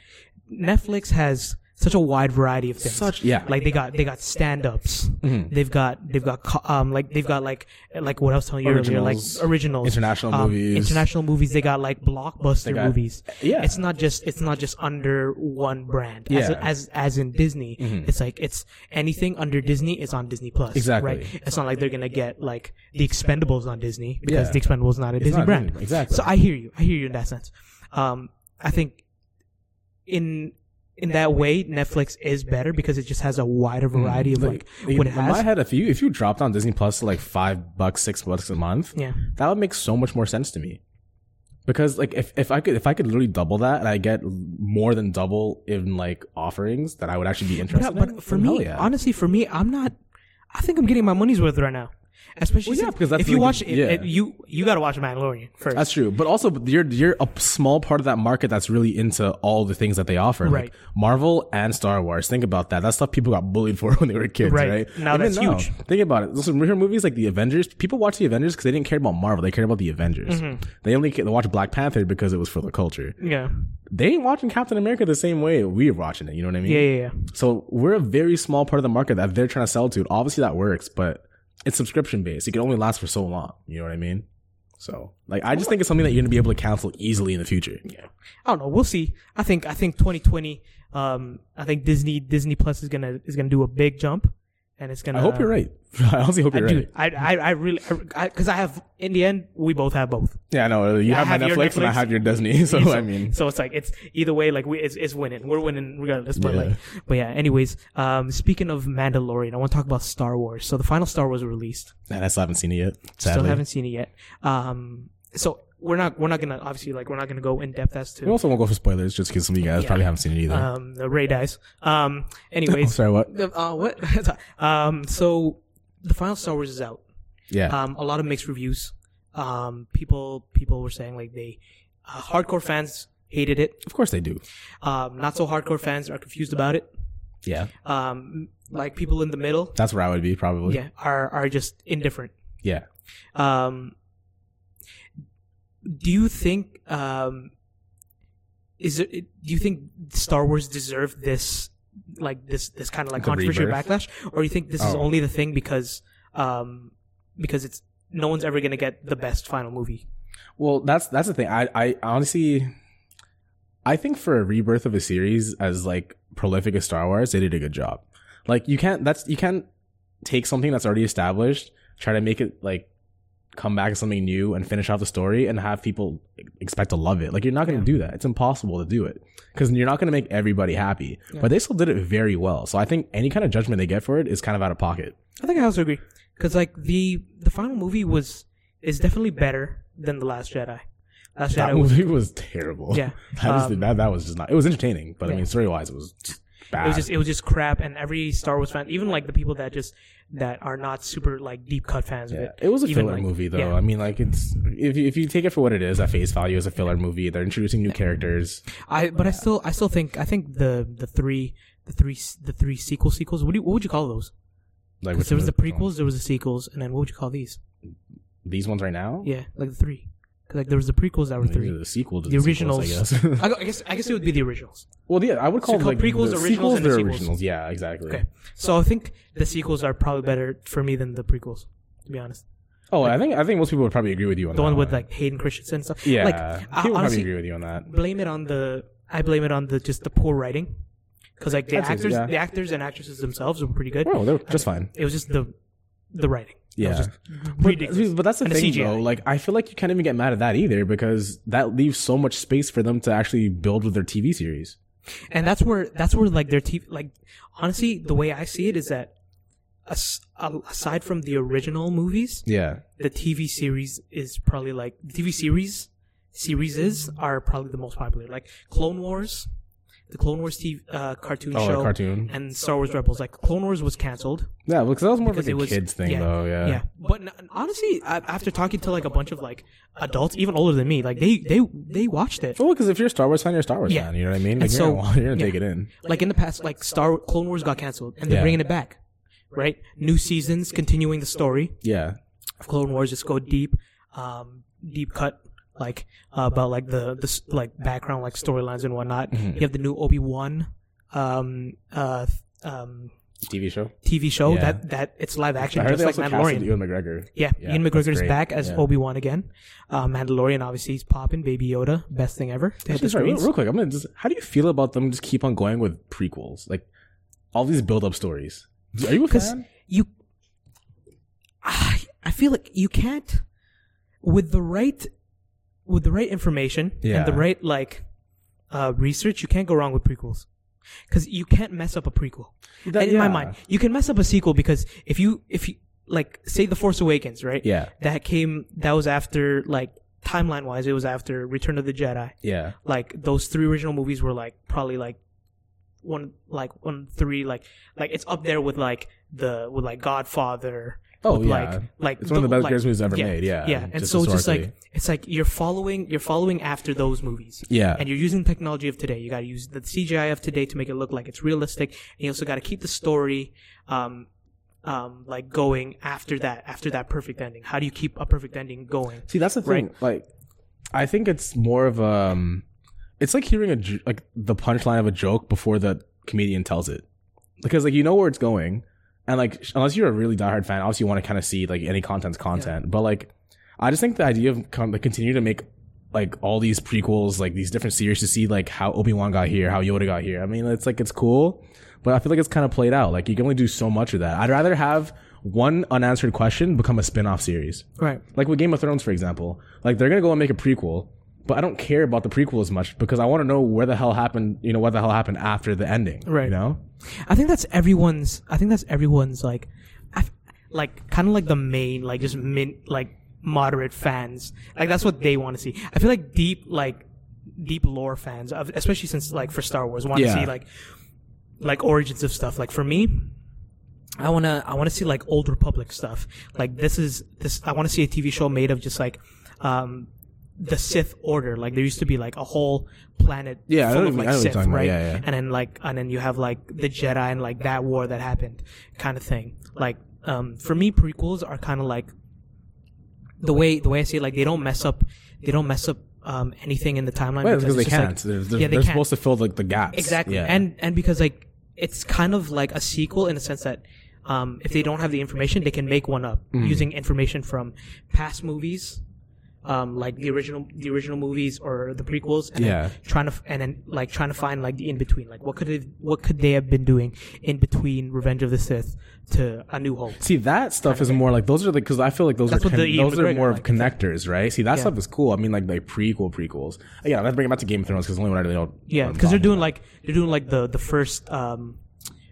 Netflix has such a wide variety of things. Such, yeah. Like they got they got stand ups. Mm-hmm. They've got they've got um like they've got like like what I was telling you originals, earlier, like originals, international um, movies, international movies. They got like blockbuster got, movies. Yeah, it's not just it's not just under one brand. Yeah. as as, as in Disney, mm-hmm. it's like it's anything under Disney is on Disney Plus. Exactly. Right. It's not like they're gonna get like the Expendables on Disney because yeah. the Expendables not a it's Disney not brand. Disney. Exactly. So I hear you. I hear you in that sense. Um, I think in. In that way, Netflix is better because it just has a wider variety of like, like what it has. In my head, if you if you dropped on Disney Plus like five bucks, six bucks a month, yeah, that would make so much more sense to me. Because like if, if I could if I could literally double that and I get more than double in like offerings that I would actually be interested but, in. But for and me, yeah. honestly, for me, I'm not. I think I'm getting my money's worth right now. Especially well, yeah, because that's if you really, watch it, yeah. it, you you got to watch Mandalorian first. That's true, but also you're you're a small part of that market that's really into all the things that they offer, right? Like Marvel and Star Wars. Think about that. That's stuff people got bullied for when they were kids, right? right? Now Even that's now, huge. Think about it. Listen, we hear movies like the Avengers. People watch the Avengers because they didn't care about Marvel. They cared about the Avengers. Mm-hmm. They only they watched Black Panther because it was for the culture. Yeah. They ain't watching Captain America the same way we're watching it. You know what I mean? Yeah, yeah, yeah. So we're a very small part of the market that they're trying to sell to. Obviously, that works, but. It's subscription based. It can only last for so long. You know what I mean? So, like, I just think it's something that you're gonna be able to cancel easily in the future. Yeah. I don't know. We'll see. I think. I think twenty twenty. Um. I think Disney Disney Plus is gonna is gonna do a big jump, and it's gonna. I hope you're right. I honestly hope you're I right. Do. I I I really because I, I, I have in the end we both have both. Yeah. I know. You have, have my Netflix, Netflix and I have your Disney. So, so I mean. So it's like it's either way. Like we it's, it's winning. We're winning regardless. But yeah. like. But yeah. Anyways. Um. Speaking of Mandalorian, I want to talk about Star Wars. So the final Star Wars released. And I still haven't seen it yet. Sadly. Still haven't seen it yet. Um. So we're not we're not gonna obviously like we're not gonna go in depth as to. We also won't go for spoilers just because some of you guys yeah. probably haven't seen it either. Um. The Rey dies. Um. Anyways. oh, sorry. What? The, uh. What? um. So. The final Star Wars is out. Yeah. Um, a lot of mixed reviews. Um, people people were saying like they, uh, hardcore fans hated it. Of course they do. Um, not so hardcore fans are confused about it. Yeah. Um, like people in the middle. That's where I would be probably. Yeah. Are are just indifferent. Yeah. Um. Do you think um, is it? Do you think Star Wars deserved this? Like this, this kind of like the controversial rebirth. Backlash, or you think this oh. is only the thing because, um, because it's no one's ever gonna get the best final movie. Well, that's that's the thing. I, I honestly, I think for a rebirth of a series as like prolific as Star Wars, they did a good job. Like you can't that's you can't take something that's already established, try to make it like come back to something new and finish off the story and have people expect to love it. Like you're not going to yeah. do that. It's impossible to do it because you're not going to make everybody happy, yeah. but they still did it very well. So I think any kind of judgment they get for it is kind of out of pocket. I think I also agree because like the, the final movie was, is definitely better than The Last Jedi. Last that Jedi movie was, was terrible. Yeah. That, um, was, that, that was just not, it was entertaining, but yeah. I mean, story wise, it was just bad. It was just, it was just crap. And every Star Wars fan, even like the people that just, that are not super like deep cut fans yeah. of it. It was a Even filler like, movie though. Yeah. I mean, like it's if you, if you take it for what it is, at face value, it's a filler yeah. movie. They're introducing new characters. I but yeah. I still I still think I think the the three the three the three sequel sequels. What do you, what would you call those? Like there was the prequels, there was the sequels, and then what would you call these? These ones right now? Yeah, like the three. Like there was the prequels that were these three. The sequel to the, the originals, sequels, I guess. I guess. I guess it would be the originals. Well, yeah, I would call so them like prequels, the originals, sequels, and the sequels. Originals. Yeah, exactly. Okay, so I think the sequels are probably better for me than the prequels, to be honest. Oh, like, I think I think most people would probably agree with you on the that. The one with like Hayden Christensen and stuff. Yeah, like, I would probably agree with you on that. Blame it on the. I blame it on the just the poor writing, because like the That's actors, it, yeah. the actors and actresses themselves were pretty good. Oh, they were just fine. It was just the, the writing. Yeah, but, but that's the and thing, though. Like, I feel like you can't even get mad at that either because that leaves so much space for them to actually build with their T V series. And that's where that's where like their T V, like honestly, the way I see it is that as, aside from the original movies, yeah, the T V series is probably like the T V series series is are probably the most popular. Like Clone Wars, the Clone Wars T V uh, cartoon oh, show, cartoon. And Star Wars Rebels. Like Clone Wars was canceled. Yeah, because that was more like a was, kids thing, yeah, though. Yeah, yeah. But n- honestly, I, after talking to like a bunch of like adults, even older than me, like they they they watched it. Well, because if you're a Star Wars fan, you're a Star Wars yeah. fan. You know what I mean? Like, you're, so, gonna, you're gonna yeah. take it in. Like in the past, like Star Clone Wars got canceled, and they're yeah. bringing it back, right? New seasons, continuing the story. Yeah. Clone Wars just go deep, um, deep cut. Like uh, about like the, the like background like storylines and whatnot. Mm-hmm. You have the new Obi-Wan um, uh, um, T V show. T V show yeah. that that it's live action, I heard just they like also Mandalorian. Casted Ewan McGregor. Yeah, yeah, Ewan McGregor's back as yeah. Obi-Wan again. Uh, Mandalorian obviously is popping. Baby Yoda, best thing ever. To Actually, hit the sorry, real, real quick, I'm gonna just. How do you feel about them just keep on going with prequels, like all these build-up stories? Are you a fan? You, I, I feel like you can't with the right with the right information yeah. and the right like uh, research. You can't go wrong with prequels. Because you can't mess up a prequel. That, in yeah. my mind, you can mess up a sequel because if you, if you, like, say The Force Awakens, right? Yeah. That came, that was after, like, timeline-wise, it was after Return of the Jedi. Yeah. Like, those three original movies were, like, probably, like, one, like, one, three, like, like, it's up there with, like, the, with, like, Godfather. Oh, with, yeah. Like, like, it's one the, of the best like, movies ever yeah, made, yeah. Yeah, and so it's just, like, it's like you're following, you're following after those movies. Yeah. And you're using technology of today. You got to use the C G I of today to make it look like it's realistic. And you also got to keep the story, um, um, like going after that, after that perfect ending. How do you keep a perfect ending going? See, that's the thing. Right? Like, I think it's more of, um, it's like hearing a, like the punchline of a joke before the comedian tells it. Because, like, you know where it's going. And, like, unless you're a really diehard fan, obviously you want to kind of see, like, any content's content. Yeah. But, like, I just think the idea of com- like, continue to make, like, all these prequels, like, these different series to see, like, how Obi-Wan got here, how Yoda got here. I mean, it's, like, it's cool. But I feel like it's kind of played out. Like, you can only do so much of that. I'd rather have one unanswered question become a spin-off series. Right. Like, with Game of Thrones, for example. Like, they're going to go and make a prequel. But I don't care about the prequel as much because I want to know where the hell happened, you know, what the hell happened after the ending, right? You know, I think that's everyone's. I think that's everyone's like, like kind of like the main, like just min, like moderate fans. Like that's what they want to see. I feel like deep, like deep lore fans, especially since like for Star Wars, want yeah. to see like, like origins of stuff. Like for me, I wanna, I wanna see like Old Republic stuff. Like this is this. I want to see a T V show made of just like, um. the Sith Order, like there used to be like a whole planet yeah, full of like Sith, right? Yeah, yeah. And then like, and then you have like the Jedi and like that war that happened, kind of thing. Like, um, for me, prequels are kind of like the way the way I see it. Like they don't mess up, they don't mess up um, anything in the timeline well, because, because they can't. Like, they're they're, yeah, they they're can't. supposed to fill like the gaps. Exactly, yeah. and and because like it's kind of like a sequel in the sense that. Um, if they don't have the information, they can make one up mm. using information from past movies. Um, like the original, the original movies or the prequels, and yeah. then trying to f- and then like trying to find like the in between, like what could it, what could they have been doing in between Revenge of the Sith to A New Hope? See, that stuff kind is more like those are like because I feel like those That's are con- those McGregor are more like, of connectors, right? See, that yeah. stuff is cool. I mean, like like prequel prequels. Yeah, let's bring it back to Game of Thrones because only what I really know. Yeah, because they're doing about. like they're doing like the the first um,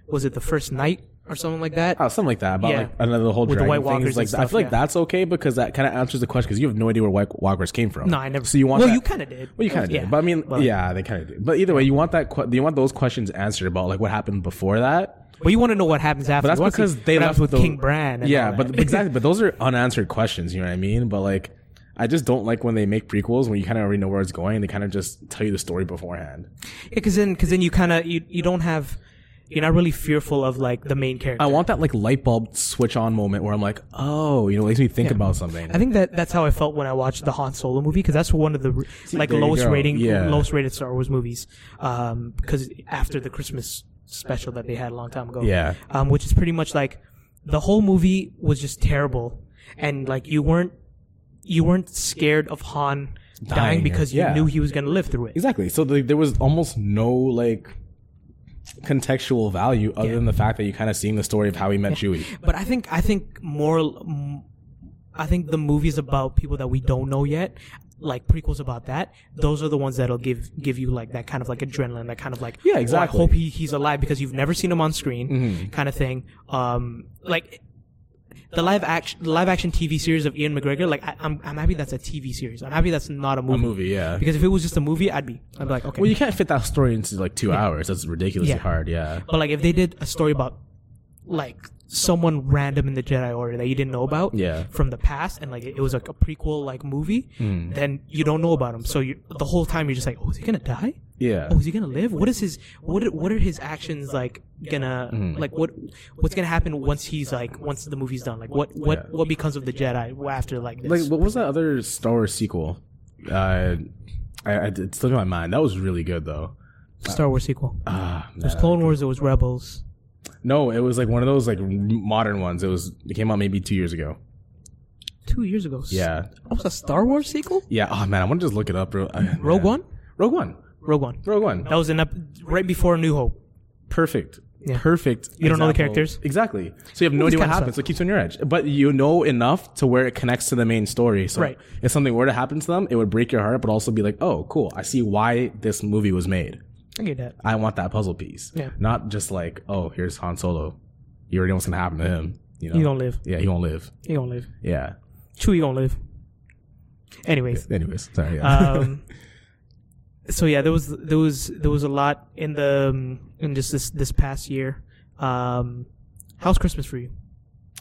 was it the first night? Or something like that. Oh, something like that. About yeah. like another whole With dragon thing. Like, and stuff, I feel like yeah. that's okay because that kind of answers the question because you have no idea where White Walkers came from. No, I never. So you want? Well, that, you kind of did. Well, you kind of did. Yeah. But I mean, but, yeah, they kind of did. But either way, you want that. Que- you want those questions answered about like what happened before that. But you want to know what happens after. But that's because see, they left with King those, Bran. And yeah, all that. But exactly. But those are unanswered questions. You know what I mean? But like, I just don't like when they make prequels when you kind of already know where it's going. And they kind of just tell you the story beforehand. Yeah, because then, because then you kind of you you don't have. You're not really fearful of like the main character. I want that like light bulb switch on moment where I'm like, oh, you know, it makes me think yeah. about something. I think that that's how I felt when I watched the Han Solo movie because that's one of the See, like lowest rating, yeah. lowest rated Star Wars movies. Um, because after the Christmas special that they had a long time ago, yeah, um, which is pretty much like the whole movie was just terrible, and like you weren't you weren't scared of Han dying, dying because you yeah. knew he was gonna live through it. Exactly. So the, there was almost no like. contextual value other yeah. than the fact that you kind of seeing the story of how he met Chewie. But I think I think more um, I think the movies about people that we don't know yet, like prequels about that, those are the ones that'll give give you like that kind of like adrenaline, that kind of like yeah exactly. Oh, I hope he, he's alive because you've never seen him on screen mm-hmm. kind of thing. Um, like the live action the live action T V series of Ewan McGregor, like I, I'm I'm happy that's a T V series. I'm happy that's not a movie. A movie, yeah. Because if it was just a movie, I'd be I'd be like, okay. Well, you can't fit that story into like two yeah. hours. That's ridiculously yeah. hard, yeah. But like if they did a story about like someone random in the Jedi Order that you didn't know about yeah. from the past, and like it was like a prequel like movie, mm. then you don't know about him. So you the whole time you're just like, oh, is he gonna die? Yeah. Oh, is he gonna live? What is his? What? Are, what are his actions like? Gonna mm. like what? What's gonna happen once he's like once the movie's done? Like what? What? Yeah. What becomes of the Jedi after like this? Like what was that other Star Wars sequel? Uh, I, I it's still in my mind. That was really good though. The Star Wars sequel. Uh, it was Clone Wars. It was Rebels. No, it was like one of those like modern ones. It was it came out maybe two years ago. Two years ago. Yeah. It was a Star Wars sequel. Yeah. Oh man, I want to just look it up. Real, uh, Rogue One. Rogue One. Rogue One. Rogue One. That was in up right before New Hope. Perfect. Yeah. Perfect. You don't example. know the characters. Exactly. So you have no well, idea what happens. So it keeps you on your edge. But you know enough to where it connects to the main story. So right. if something were to happen to them, it would break your heart, but also be like, oh, cool. I see why this movie was made. I get that. I want that puzzle piece. Yeah. Not just like, oh, here's Han Solo. You already know what's going to happen to him. You know? He gonna live. Yeah, he gonna live. He gonna live. Yeah. Chewie gonna live. Anyways. Anyways. Sorry. Yeah. Um, so yeah, there was there was there was a lot in the um, in just this this past year. Um, how's Christmas for you?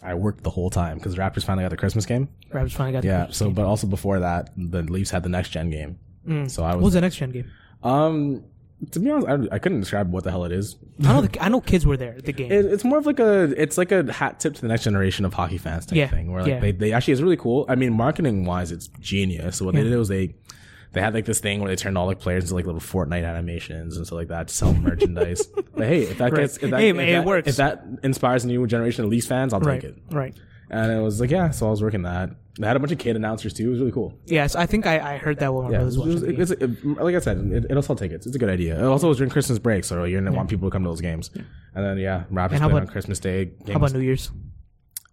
I worked the whole time because the Raptors finally got the Christmas game. Raptors finally got the yeah. Christmas so, game. But also before that, the Leafs had the next gen game. Mm. So I was. What was the next gen game? Um. To be honest, I, I couldn't describe what the hell it is. I know, the, I know kids were there at the game. It, it's more of like a, it's like a hat tip to the next generation of hockey fans type yeah. thing. Where like yeah. they, they actually, it's really cool. I mean, marketing wise, it's genius. So what yeah. they did was they, they had like this thing where they turned all like players into like little Fortnite animations and stuff like that to sell merchandise. But hey, if that right. gets, if that, hey, if, man, that, it works. If that inspires a new generation of Leafs fans, I'll right. take it. Right. And it was like, yeah, so I was working that. They had a bunch of kid announcers too. It was really cool. Yes, I think I, I heard that one. Yeah, it was, it was, it's, it, like I said, it, it'll sell tickets. It's a good idea. It also was during Christmas break, so you're gonna yeah. want people to come to those games. Yeah. And then yeah, Raptors played on Christmas Day. Games. How about New Year's?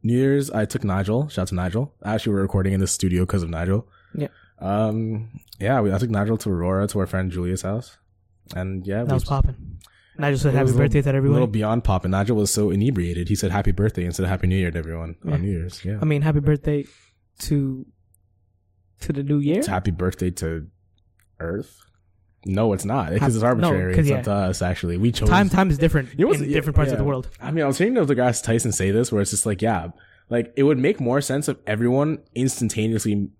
New Year's, I took Nigel. Shout out to Nigel. Actually, we're recording in this studio because of Nigel. Yeah. Um. Yeah, we, I took Nigel to Aurora to our friend Julia's house, and yeah, that was popping. Nigel said happy birthday to everyone. A little beyond pop, and Nigel was so inebriated. He said happy birthday instead of happy New Year to everyone yeah. on New Year's. Yeah. I mean, happy birthday to to the new year. It's happy birthday to Earth. No, it's not because it's arbitrary. No, it's yeah. up to us. Actually, we chose time. Time is different you know, in different parts yeah. of the world. I mean, I was hearing the guys Tyson say this, where it's just like, yeah, like it would make more sense if everyone instantaneously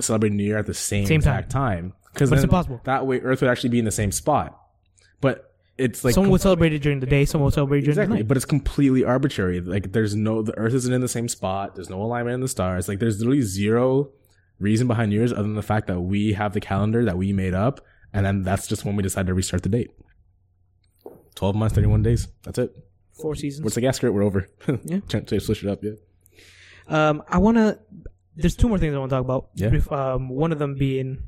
celebrated New Year at the same, same exact time, because it's impossible. That way, Earth would actually be in the same spot, but. It's like someone would celebrate it during the day, someone would celebrate during exactly, the night. But it's completely arbitrary. Like there's no, the Earth isn't in the same spot. There's no alignment in the stars. Like there's literally zero reason behind New Year's other than the fact that we have the calendar that we made up, and then that's just when we decided to restart the date. Twelve months, thirty-one days. That's it. Four seasons. What's the gas skirt? We're over. Yeah. Switch it up. Yeah. Um, I wanna. There's two more things I want to talk about. Yeah. If, um, one of them being,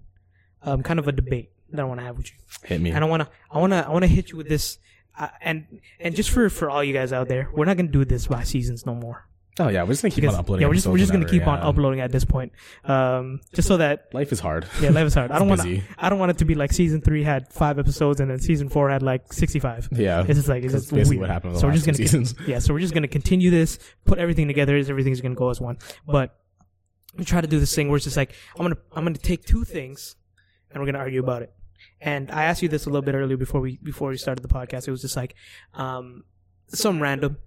um, kind of a debate that I want to have with you. Hit me. And I want to, I want to, I want to hit you with this, uh, and and just for, for all you guys out there, we're not gonna do this by seasons no more. Oh yeah, we're just gonna keep because, on uploading. Yeah, we're just we're just gonna keep yeah. on uploading at this point, um, just so that life is hard. Yeah, life is hard. I don't want I don't want it to be like season three had five episodes and then season four had like sixty-five. Yeah, it's just like it's just weird. What happened? So we're just gonna seasons. Get, yeah, so we're just gonna continue this, put everything together. Everything's gonna go as one, but we try to do this thing where it's just like I'm gonna I'm gonna take two things and we're gonna argue about it. And I asked you this a little bit earlier before we before we started the podcast. It was just like, um, some random.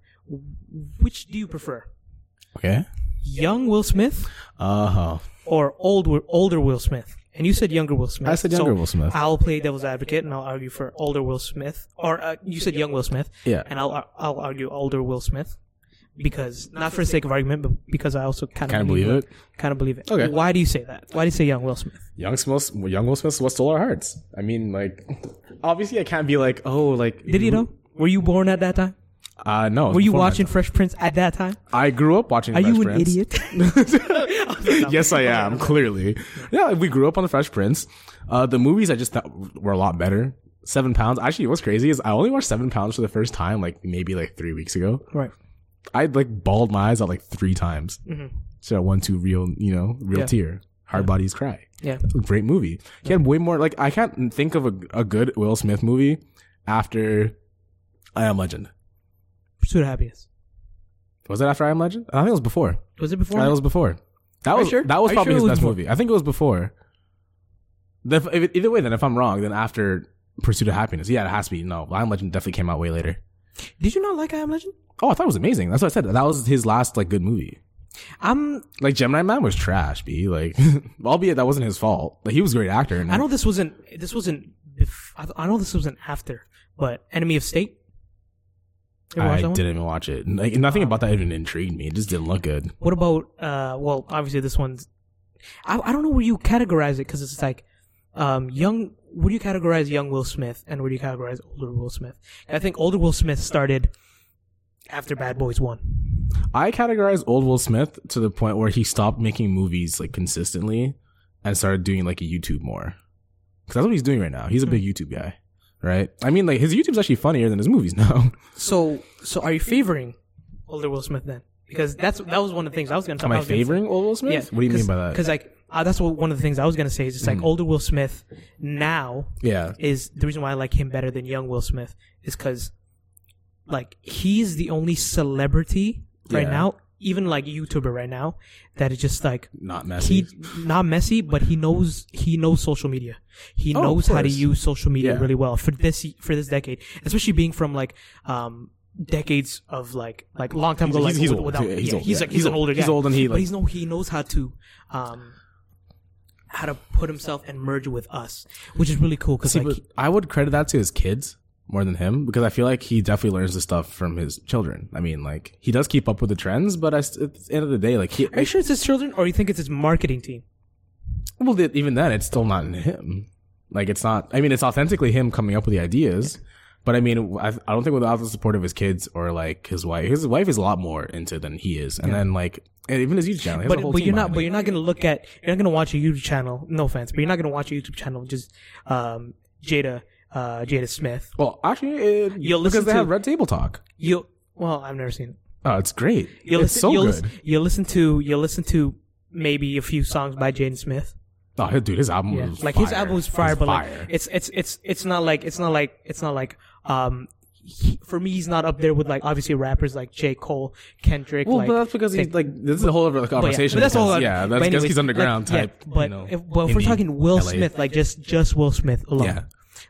Which do you prefer? Okay. Young Will Smith. Uh huh. Or old older Will Smith. And you said younger Will Smith. I said younger so Will Smith. I'll play devil's advocate and I'll argue for older Will Smith. Or uh, you said young Will Smith. Yeah. And I'll I'll argue older Will Smith because not for the sake of argument, but because I also kind of believe, believe it. it. Kind of believe it. Okay. Why do you say that? Why do you say young Will Smith? Young Smith, young Will Smith is what stole our hearts. I mean, like, obviously I can't be like, oh, like. Did you know? Were you born at that time? Uh, no. Were you watching Fresh Prince at that time? I grew up watching Fresh Prince. Are you an idiot? Yes, I am, clearly. Yeah, we grew up on the Fresh Prince. Uh, the movies I just thought were a lot better. Seven Pounds. Actually, what's crazy is I only watched Seven Pounds for the first time, like, maybe like three weeks ago. Right. I like bawled my eyes out like three times. Mm-hmm. So one, two, real, you know, real yeah. tear. Hard yeah. Bodies Cry. Yeah, great movie. He had way more. Like I can't think of a, a good Will Smith movie after I Am Legend. Pursuit of Happiness. Was it after I Am Legend? I think it was before. Was it before? I think it was before. That Are was sure? that was Are probably sure his best before? movie. I think it was before. If, if, either way, then if I'm wrong, then after Pursuit of Happiness, yeah, it has to be. No, I Am Legend definitely came out way later. Did you not like I Am Legend? Oh, I thought it was amazing. That's what I said. That was his last like good movie. I'm like Gemini Man was trash, B. Like, albeit that wasn't his fault. Like he was a great actor. And I know this wasn't. This wasn't. Bef- I know this wasn't after. But Enemy of State. I didn't even watch it. Like, nothing uh, about that even intrigued me. It just didn't look good. What about? Uh, well, obviously this one's. I I don't know where you categorize it because it's like um, young, would you categorize young Will Smith and would you categorize older Will Smith? I think older Will Smith started after Bad Boys one. I categorize old Will Smith to the point where he stopped making movies like consistently and started doing like a YouTube more. Because that's what he's doing right now. He's a big YouTube guy, right? I mean, like his YouTube's actually funnier than his movies now. So, so are you favoring older Will Smith then? Because that's that was one of the things I was going to talk about. Am I favoring old Will Smith? Yeah, what do you mean by that? Because like uh, that's what, one of the things I was going to say is just like mm. older Will Smith now yeah. is the reason why I like him better than young Will Smith is because like he's the only celebrity right yeah. now, even like YouTuber right now, that is just like not messy. He, not messy, but he knows he knows social media. He oh, knows how to use social media yeah. really well for this for this decade, especially being from like. Um, decades of like like long time ago, he's, like he's old, without, he's, yeah, old, he's yeah. like he's, he's an older guy. He's old and he, like, but he's no, he knows how to um how to put himself and merge with us, which is really cool. Because like, I would credit that to his kids more than him, because I feel like he definitely learns the stuff from his children. I mean, like he does keep up with the trends, but I, at the end of the day, like he, are you sure it's his children or you think it's his marketing team? Well, even then, it's still not in him. Like it's not. I mean, it's authentically him coming up with the ideas. Yeah. But I mean, I don't think without the support of his kids or like his wife, his wife is a lot more into than he is. And yeah. then like, and even his YouTube channel, he has but, a whole but team you're not, but you're not going to look at, you're not going to watch a YouTube channel. No offense, but you're not going to watch a YouTube channel just um, Jada, uh, Jada Smith. Well, actually, it, you'll because they to, have Red Table Talk. You well, I've never seen it. Oh, it's great. You'll it's listen, so you'll good. Listen, you'll listen to you'll listen to maybe a few songs by Jaden Smith. Oh, dude, his album yeah. was like fire. his album was fire, was but fire. Like it's it's it's it's not like it's not like it's not like um he, for me he's not up there with like obviously rappers like J. Cole, Kendrick. Well, like, but that's because he's like this is a whole other conversation. But yeah, but that's because, whole, yeah, that's because he's underground like, type. Yeah, but you know, if, well, if we're talking Will L A. Smith, like just just Will Smith alone, yeah.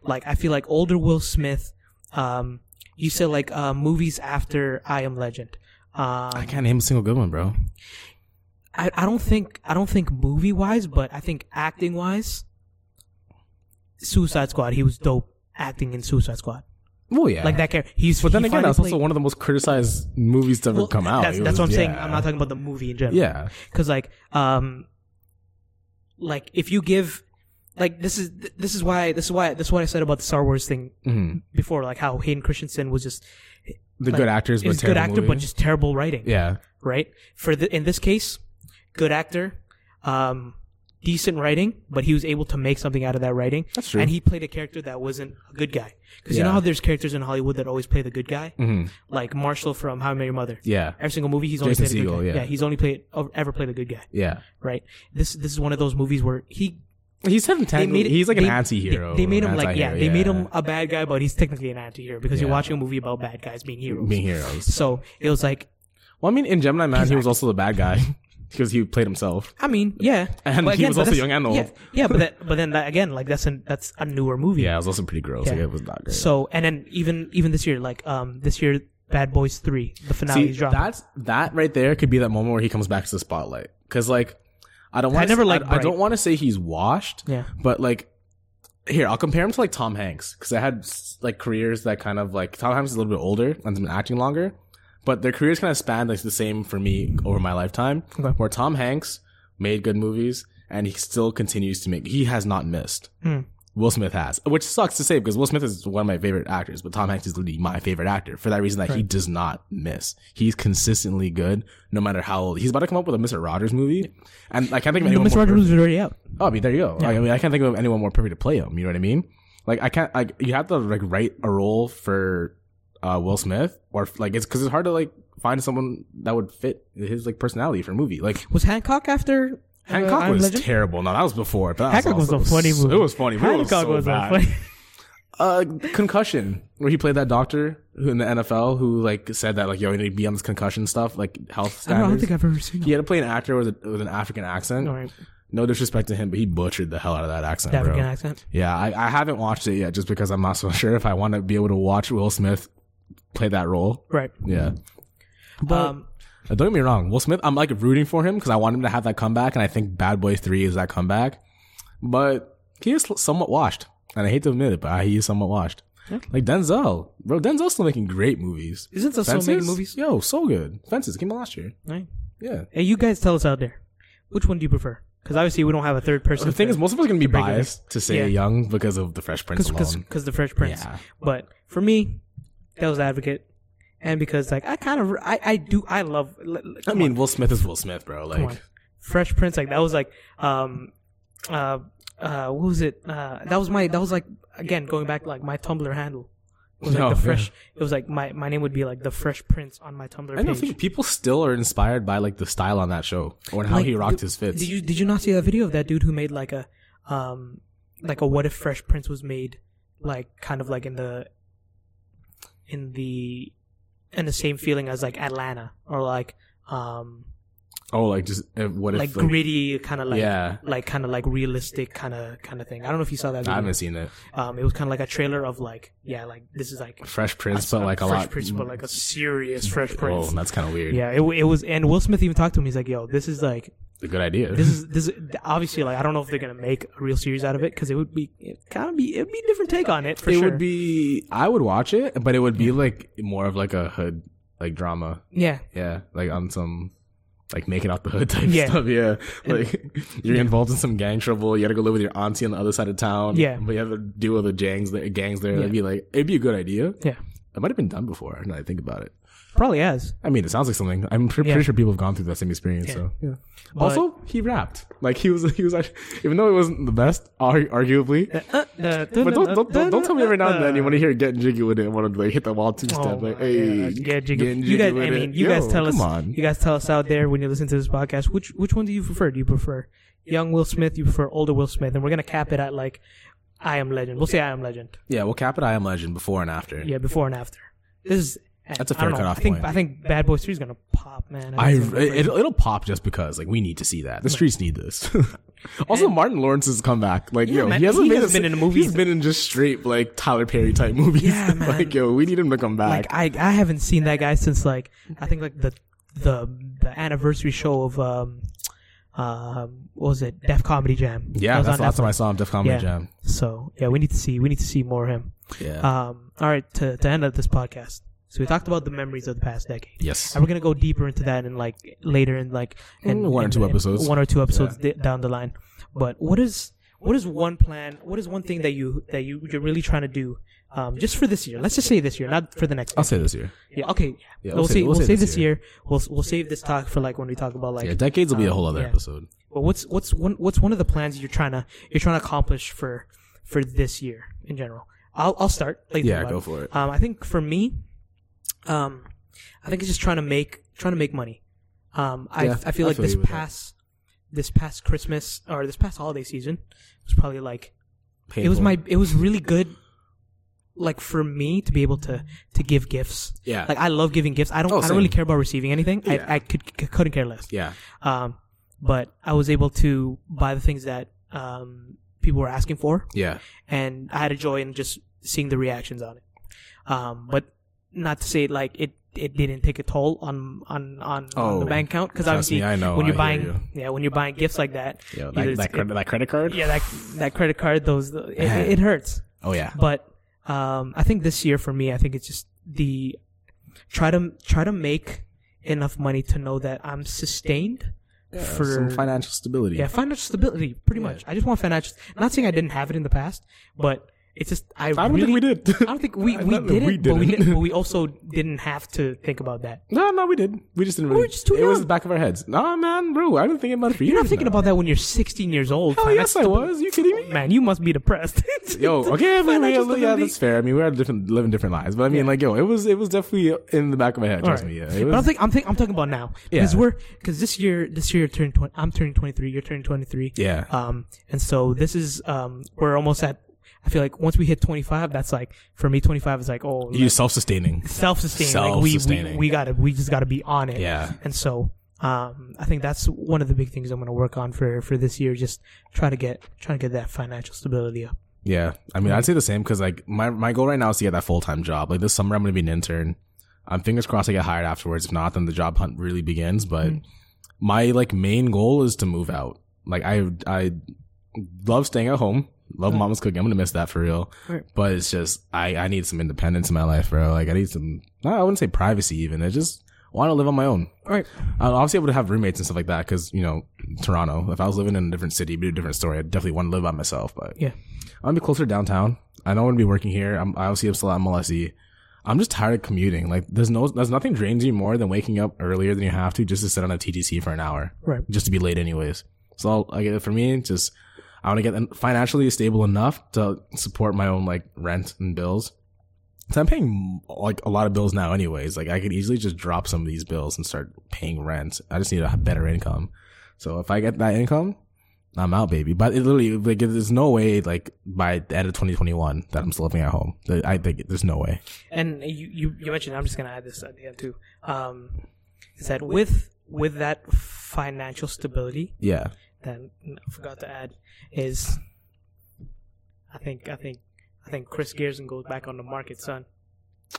like I feel like older Will Smith. Um, you said like uh, movies after I Am Legend. Um, I can't name a single good one, bro. I, I don't think I don't think movie wise, but I think acting wise, Suicide Squad. He was dope acting in Suicide Squad. Well, yeah, like that character. He's but then he again, that's played, also one of the most criticized movies to ever well, come out. That's, that's was, what I'm yeah. saying. I'm not talking about the movie in general. Yeah, because like, um, like if you give, like this is this is why this is why this is what I said about the Star Wars thing mm-hmm. before, like how Hayden Christensen was just the like, good actors, but terrible good actor, movie. But just terrible writing. Yeah, right. For the, in this case. Good actor, um, decent writing, but he was able to make something out of that writing. That's true. And he played a character that wasn't a good guy. Because yeah. you know how there's characters in Hollywood that always play the good guy? Mm-hmm. Like Marshall from How I Met Your Mother. Yeah. Every single movie, he's Jason only played Segel, a good guy. Yeah. yeah, he's only played ever played a good guy. Yeah. Right? This this is one of those movies where he... He's made it, He's like an they, anti-hero. They, they made him anti-hero, like, yeah, yeah, they made him a bad guy, but he's technically an anti-hero because yeah. you're watching a movie about bad guys being heroes. Being heroes. So it was like... Well, I mean, in Gemini Man, he was also the bad guy. Because he played himself. I mean, yeah, and again, he was also young and old. Yeah, yeah but that, but then that, again, like that's an, that's a newer movie. Yeah, it was also pretty gross. Yeah. Like, it was not great. So and then even even this year, like um this year, Bad Boys three, the finale is dropping. That's that right there could be that moment where he comes back to the spotlight. Because like I don't want I never like I, I don't want to say he's washed. Yeah, but like here I'll compare him to like Tom Hanks because I had like careers that kind of like Tom Hanks is a little bit older and has been acting longer. But their careers kind of spanned like the same for me over my lifetime, okay. where Tom Hanks made good movies and he still continues to make. He has not missed. Mm. Will Smith has, which sucks to say because Will Smith is one of my favorite actors, but Tom Hanks is literally my favorite actor for that reason that right. he does not miss. He's consistently good no matter how old. He's about to come up with a Mister Rogers movie, and I can't think of anyone. No, Mister Rogers is already out. Oh, I mean, there you go. Yeah. I mean, I can't think of anyone more perfect to play him. You know what I mean? Like I can't. Like you have to like write a role for. Uh, Will Smith, or like it's because it's hard to like find someone that would fit his like personality for a movie. Like was Hancock after uh, Hancock I'm was Legend? Terrible. No, that was before. That Hancock was, also, was a funny movie. It was funny. Hancock was, so was bad. A funny. Uh, Concussion, where he played that doctor who, in the N F L who like said that like yo you need to be on this concussion stuff like health standards. I don't, I don't think I've ever seen. He had to play an actor with a, with an African accent. All right. No disrespect to him, but he butchered the hell out of that accent, the African bro. accent. Yeah, I, I haven't watched it yet just because I'm not so sure if I want to be able to watch Will Smith. Play that role, right? Yeah, but um, don't get me wrong, Will Smith. I'm like rooting for him because I want him to have that comeback, and I think Bad Boys Three is that comeback. But he is somewhat washed, and I hate to admit it, but he is somewhat washed. Yeah. Like Denzel, bro. Denzel's still making great movies. Isn't there Fences? So many movies? Yo, so good. Fences came out last year. Right? Yeah. Hey, you guys, tell us out there, which one do you prefer? Because obviously we don't have a third person. The thing to, is, most of us are going to be biased to say yeah. Young because of the Fresh Prince alone. Because the Fresh Prince. Yeah. But for me, that was the Advocate. And because, like, I kind of, I, I do, I love. I mean, on. Will Smith is Will Smith, bro. Like, Fresh Prince, like, that was like, um, uh, uh, what was it? Uh, that was my, that was like, again, going back, like, my Tumblr handle. It was no, like the Fresh. Yeah. It was like my, my name would be like the Fresh Prince on my Tumblr page. I don't think people still are inspired by like the style on that show or how like, he rocked d- his fits. Did you did you not see that video of that dude who made like a, um, like a what if Fresh Prince was made like kind of like in the, in the, in the same feeling as like Atlanta or like um. Oh, like just uh, what if like, like gritty kind of like yeah. like kind of like realistic kind of kind of thing. I don't know if you saw that video. I haven't seen it. Um, it was kind of like a trailer of like yeah, like this is like Fresh Prince, a, but like a Fresh lot Prince, but like a serious Fresh Prince. Oh, that's kind of weird. Yeah, it it was, and Will Smith even talked to him. He's like, "Yo, this is like a good idea. This is this is, obviously like I don't know if they're gonna make a real series out of it because it would be kind of be it'd be a different take on it. For it sure. would be. I would watch it, but it would be like more of like a hood like drama. Yeah, yeah, like on some. Like, make it out the hood type yeah. stuff, yeah. Like, you're involved in some gang trouble. You got to go live with your auntie on the other side of town. Yeah. But you have to deal with the gangs there. Gangs there. Yeah. It'd be like, it'd be a good idea. Yeah. It might have been done before, now that I think about it. Probably has. I mean, it sounds like something. I'm pretty, yeah. pretty sure people have gone through that same experience, yeah. so. Yeah. But also, he rapped. Like, he was, he was actually, even though it wasn't the best, arguably. Uh, uh, but don't, don't, don't, don't tell me every now and then you want to hear Getting Jiggy With It and want to, like, hit the wall two step. Oh, like, hey, yeah, Jiggy. Getting Jiggy you guys, with I mean, it. You guys Yo, tell us, on. You guys tell us out there when you listen to this podcast, which, which one do you prefer? Do you prefer young Will Smith? You prefer older Will Smith? And we're going to cap it at, like, I Am Legend. We'll say I Am Legend. Yeah, we'll cap it I Am Legend before and after. Yeah, before and after. This is, and that's a fair cutoff point. I think Bad Boys three is gonna pop, man. I, I it, it'll pop just because like we need to see that. The streets need this. Also, and Martin Lawrence's comeback, like yeah, yo, man, he hasn't he made has a, been in a movie. He's been in just straight like Tyler Perry type movies. Yeah, man. Like yo, we need him to come back. Like I, I haven't seen that guy since like I think like the the the anniversary show of um uh what was it Def Comedy Jam. Yeah, that that's the last time I saw him. Def Comedy yeah. Jam. So yeah, we need to see we need to see more of him. Yeah. Um. All right, to to end up this podcast. So we talked about the memories of the past decade. Yes. And we're going to go deeper into that in like later in like in, one or in, two episodes. One or two episodes yeah. d- down the line. But what is what is one plan? What is one thing that you that you you're really trying to do um, just for this year? Let's just say this year, not for the next. I'll decade. say this year. Yeah, okay. Yeah, we'll, we'll say we'll, we'll say this year. year. We'll we'll save this talk for like when we talk about like yeah, decades will um, be a whole other yeah. episode. But what's what's one what's one of the plans you're trying to you're trying to accomplish for for this year in general? I'll I'll start. Yeah, go for it. Um, I think for me Um, I think it's just trying to make trying to make money. Um, I yeah, I feel like this past that. this past Christmas or this past holiday season was probably like Painful. It was my it was really good. Like for me to be able to to give gifts. Yeah. Like I love giving gifts. I don't oh, I don't really care about receiving anything. Yeah. I I could c- couldn't care less. Yeah. Um, but I was able to buy the things that um people were asking for. Yeah. And I had a joy in just seeing the reactions on it. Um, but. Not to say like it, it didn't take a toll on on, on, oh, on the bank account because obviously me, know, when you're I buying you. yeah when you're buying gifts like that Yo, that, that, credit, it, that credit card yeah that that credit card those it, it hurts oh yeah but um I think this year for me I think it's just the try to try to make enough money to know that I'm sustained yeah, for some financial stability yeah financial stability pretty yeah. much I just want financial not saying I didn't have it in the past but. It's just I, I don't really, think we did. I don't think we, we did it, we but we didn't, but we also didn't have to think about that. No, no, we did. We just didn't really. We were just too young. It was the back of our heads. Nah, man, bro, I've been thinking about it for years. You're not thinking now. about that when you're sixteen years old. Oh yes, I was. You kidding me? Man, you must be depressed. Yo, okay, I mean, we, yeah, that's fair. I mean, we are different, living different lives, but I mean, yeah. like, yo, it was, it was definitely in the back of my head. Trust right. me, yeah. It was, but I'm think, I'm, think, I'm talking about now because yeah. we're because this year, this year turned twenty. I'm turning twenty-three. You're turning twenty-three. Yeah. Um, and so this is um, we're almost at. I feel like once we hit twenty-five, that's like, for me, twenty-five is like, oh. You're like, self-sustaining. Self-sustaining. Self-sustaining. Like we, we, we gotta, we just gotta be on it. Yeah. And so, um, I think that's one of the big things I'm gonna work on for, for this year. Just try to get, try to get that financial stability up. Yeah. I mean, I'd say the same because like my, my goal right now is to get that full-time job. Like this summer, I'm gonna be an intern. I'm um, fingers crossed I get hired afterwards. If not, then the job hunt really begins. But mm-hmm. my like main goal is to move out. Like I, I love staying at home. Love oh. mama's cooking. I'm gonna miss that for real. Right. But it's just I, I need some independence in my life, bro. Like I need some. I wouldn't say privacy even. I just want to live on my own. All right. I'm obviously able to have roommates and stuff like that because you know Toronto. If I was living in a different city, it'd be a different story. I definitely want to live by myself, but yeah, I want to be closer to downtown. I don't want to be working here. I'm, I obviously am still at M L S E. I'm just tired of commuting. Like, there's no, there's nothing drains you more than waking up earlier than you have to just to sit on a T T C for an hour, right? Just to be late, anyways. So, I get for me, just I want to get financially stable enough to support my own like rent and bills. So I'm paying like a lot of bills now, anyways. Like, I could easily just drop some of these bills and start paying rent. I just need a better income. So if I get that income, I'm out, baby. But it literally, like, there's no way, like, by the end of twenty twenty-one that I'm still living at home. I think there's no way. And you, you, you mentioned, I'm just going to add this idea too, um, is that with with that financial stability, yeah, that I forgot to add is, I think, I think, I think Chris Gerson goes back on the market, son.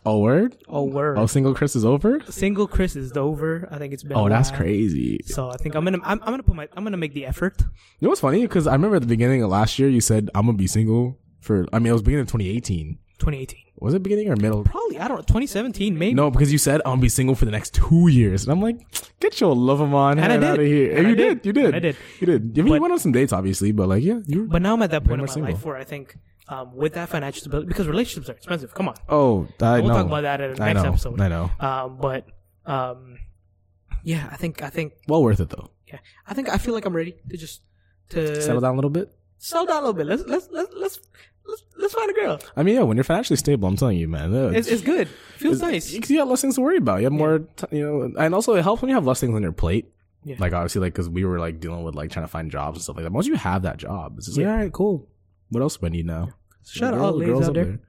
Oh, word? Oh, word. Oh, Single Chris is over? Single Chris is over. I think it's been Oh, a while. That's crazy. So I think I'm going to I'm, I'm going to put my I'm going to make the effort. You know what's funny? Because I remember at the beginning of last year, you said I'm going to be single for, I mean, it was beginning of twenty eighteen. twenty eighteen. Was it beginning or middle? Probably, I don't know, twenty seventeen maybe. No, because you said I'm going to be single for the next two years. And I'm like, get your love em on and head out of here. And, and you did. did. You did. And I did. You did. I mean, but, you went on some dates, obviously, but like, yeah. You were, but now I'm at that point in my single. life where I think... Um, with that financial stability, because relationships are expensive. Come on. Oh, I we'll know. We'll talk about that in the next I know, episode. I know. Um, but um, yeah, I think I think well worth it though. Yeah, I think I feel like I'm ready to just to settle down a little bit. Settle down a little bit. Let's let's let's let's let's, let's find a girl. I mean, yeah, when you're financially stable, I'm telling you, man, it's it's, it's good. It feels nice. You got less things to worry about. You have yeah. more, t- you know, and also it helps when you have less things on your plate. Yeah. Like obviously, like because we were like dealing with like trying to find jobs and stuff like that. Once you have that job, it's just yeah. like, all right, cool. What else do I need now? Shout out all the ladies out there. there.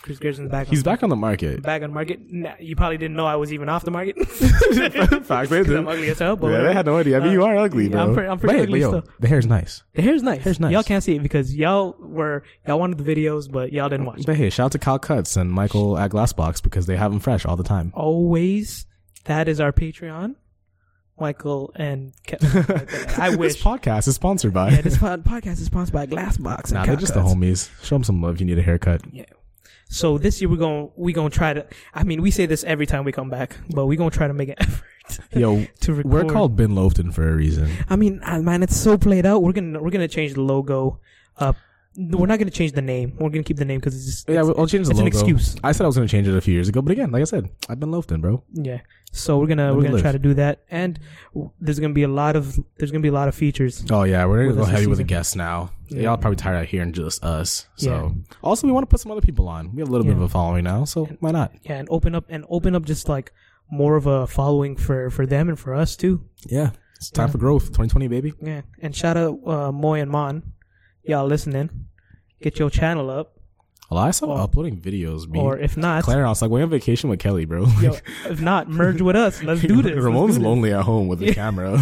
Chris Gerson's back. He's on back on the market. Back on the market. Nah, you probably didn't know I was even off the market. Fact, they did. I'm ugly as hell, but yeah, they had no idea. I mean, uh, you are ugly, bro. Yeah, I'm pretty, I'm pretty Wait, ugly. Yo, still. The hair's nice. The hair's nice. Hair's nice. Y'all can't see it because y'all were y'all wanted the videos, but y'all didn't watch. But it. Hey, shout out to Kyle Cutts and Michael at Glassbox because they have them fresh all the time. Always. That is our Patreon. Michael and Kevin. I wish this podcast is sponsored by. Yeah, this podcast is sponsored by Glassbox. Nah, they're just the homies. Show them some love. You need a haircut. Yeah. So this year we're gonna we gonna try to. I mean, we say this every time we come back, but we're gonna try to make an effort. Yo, to record. We're called Ben Lofton for a reason. I mean, man, it's so played out. We're gonna we're gonna change the logo up. We're not going to change the name. We're going to keep the name because it's just... Yeah, it's, I'll change the it's logo. It's an excuse. I said I was going to change it a few years ago, but again, like I said, I've been Lofton, bro. Yeah. So we're going to we're gonna try to do that. And there's going to be a lot of there's gonna be a lot of features. Oh, yeah. We're going to go heavy with a guest now. Yeah. Y'all are probably tired of hearing just us. So yeah. Also, we want to put some other people on. We have a little yeah. bit of a following now, so and, why not? Yeah, and open up and open up just like more of a following for, for them and for us, too. Yeah. It's time yeah. for growth. twenty twenty, baby. Yeah. And shout out uh, Moy and Mon. Y'all listening, get your channel up. Well, I saw or, uploading videos. Me, or if not, Claire, I was like, we're on vacation with Kelly, bro. Yo, if not, merge with us. Let's do this. Ramon's do this. Lonely at home with the yeah. camera.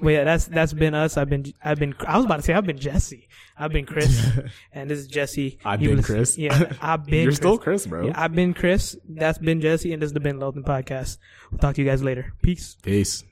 Well, yeah, that's that's been us. I've been, I've been. I was about to say, I've been Jesse. I've been Chris, and this is Jesse. I've you been listen, Chris. Yeah, I've been. You're Chris. Still Chris, bro. Yeah, I've been Chris. That's been Jesse, and this is the Ben Lofton podcast. We'll talk to you guys later. Peace. Peace.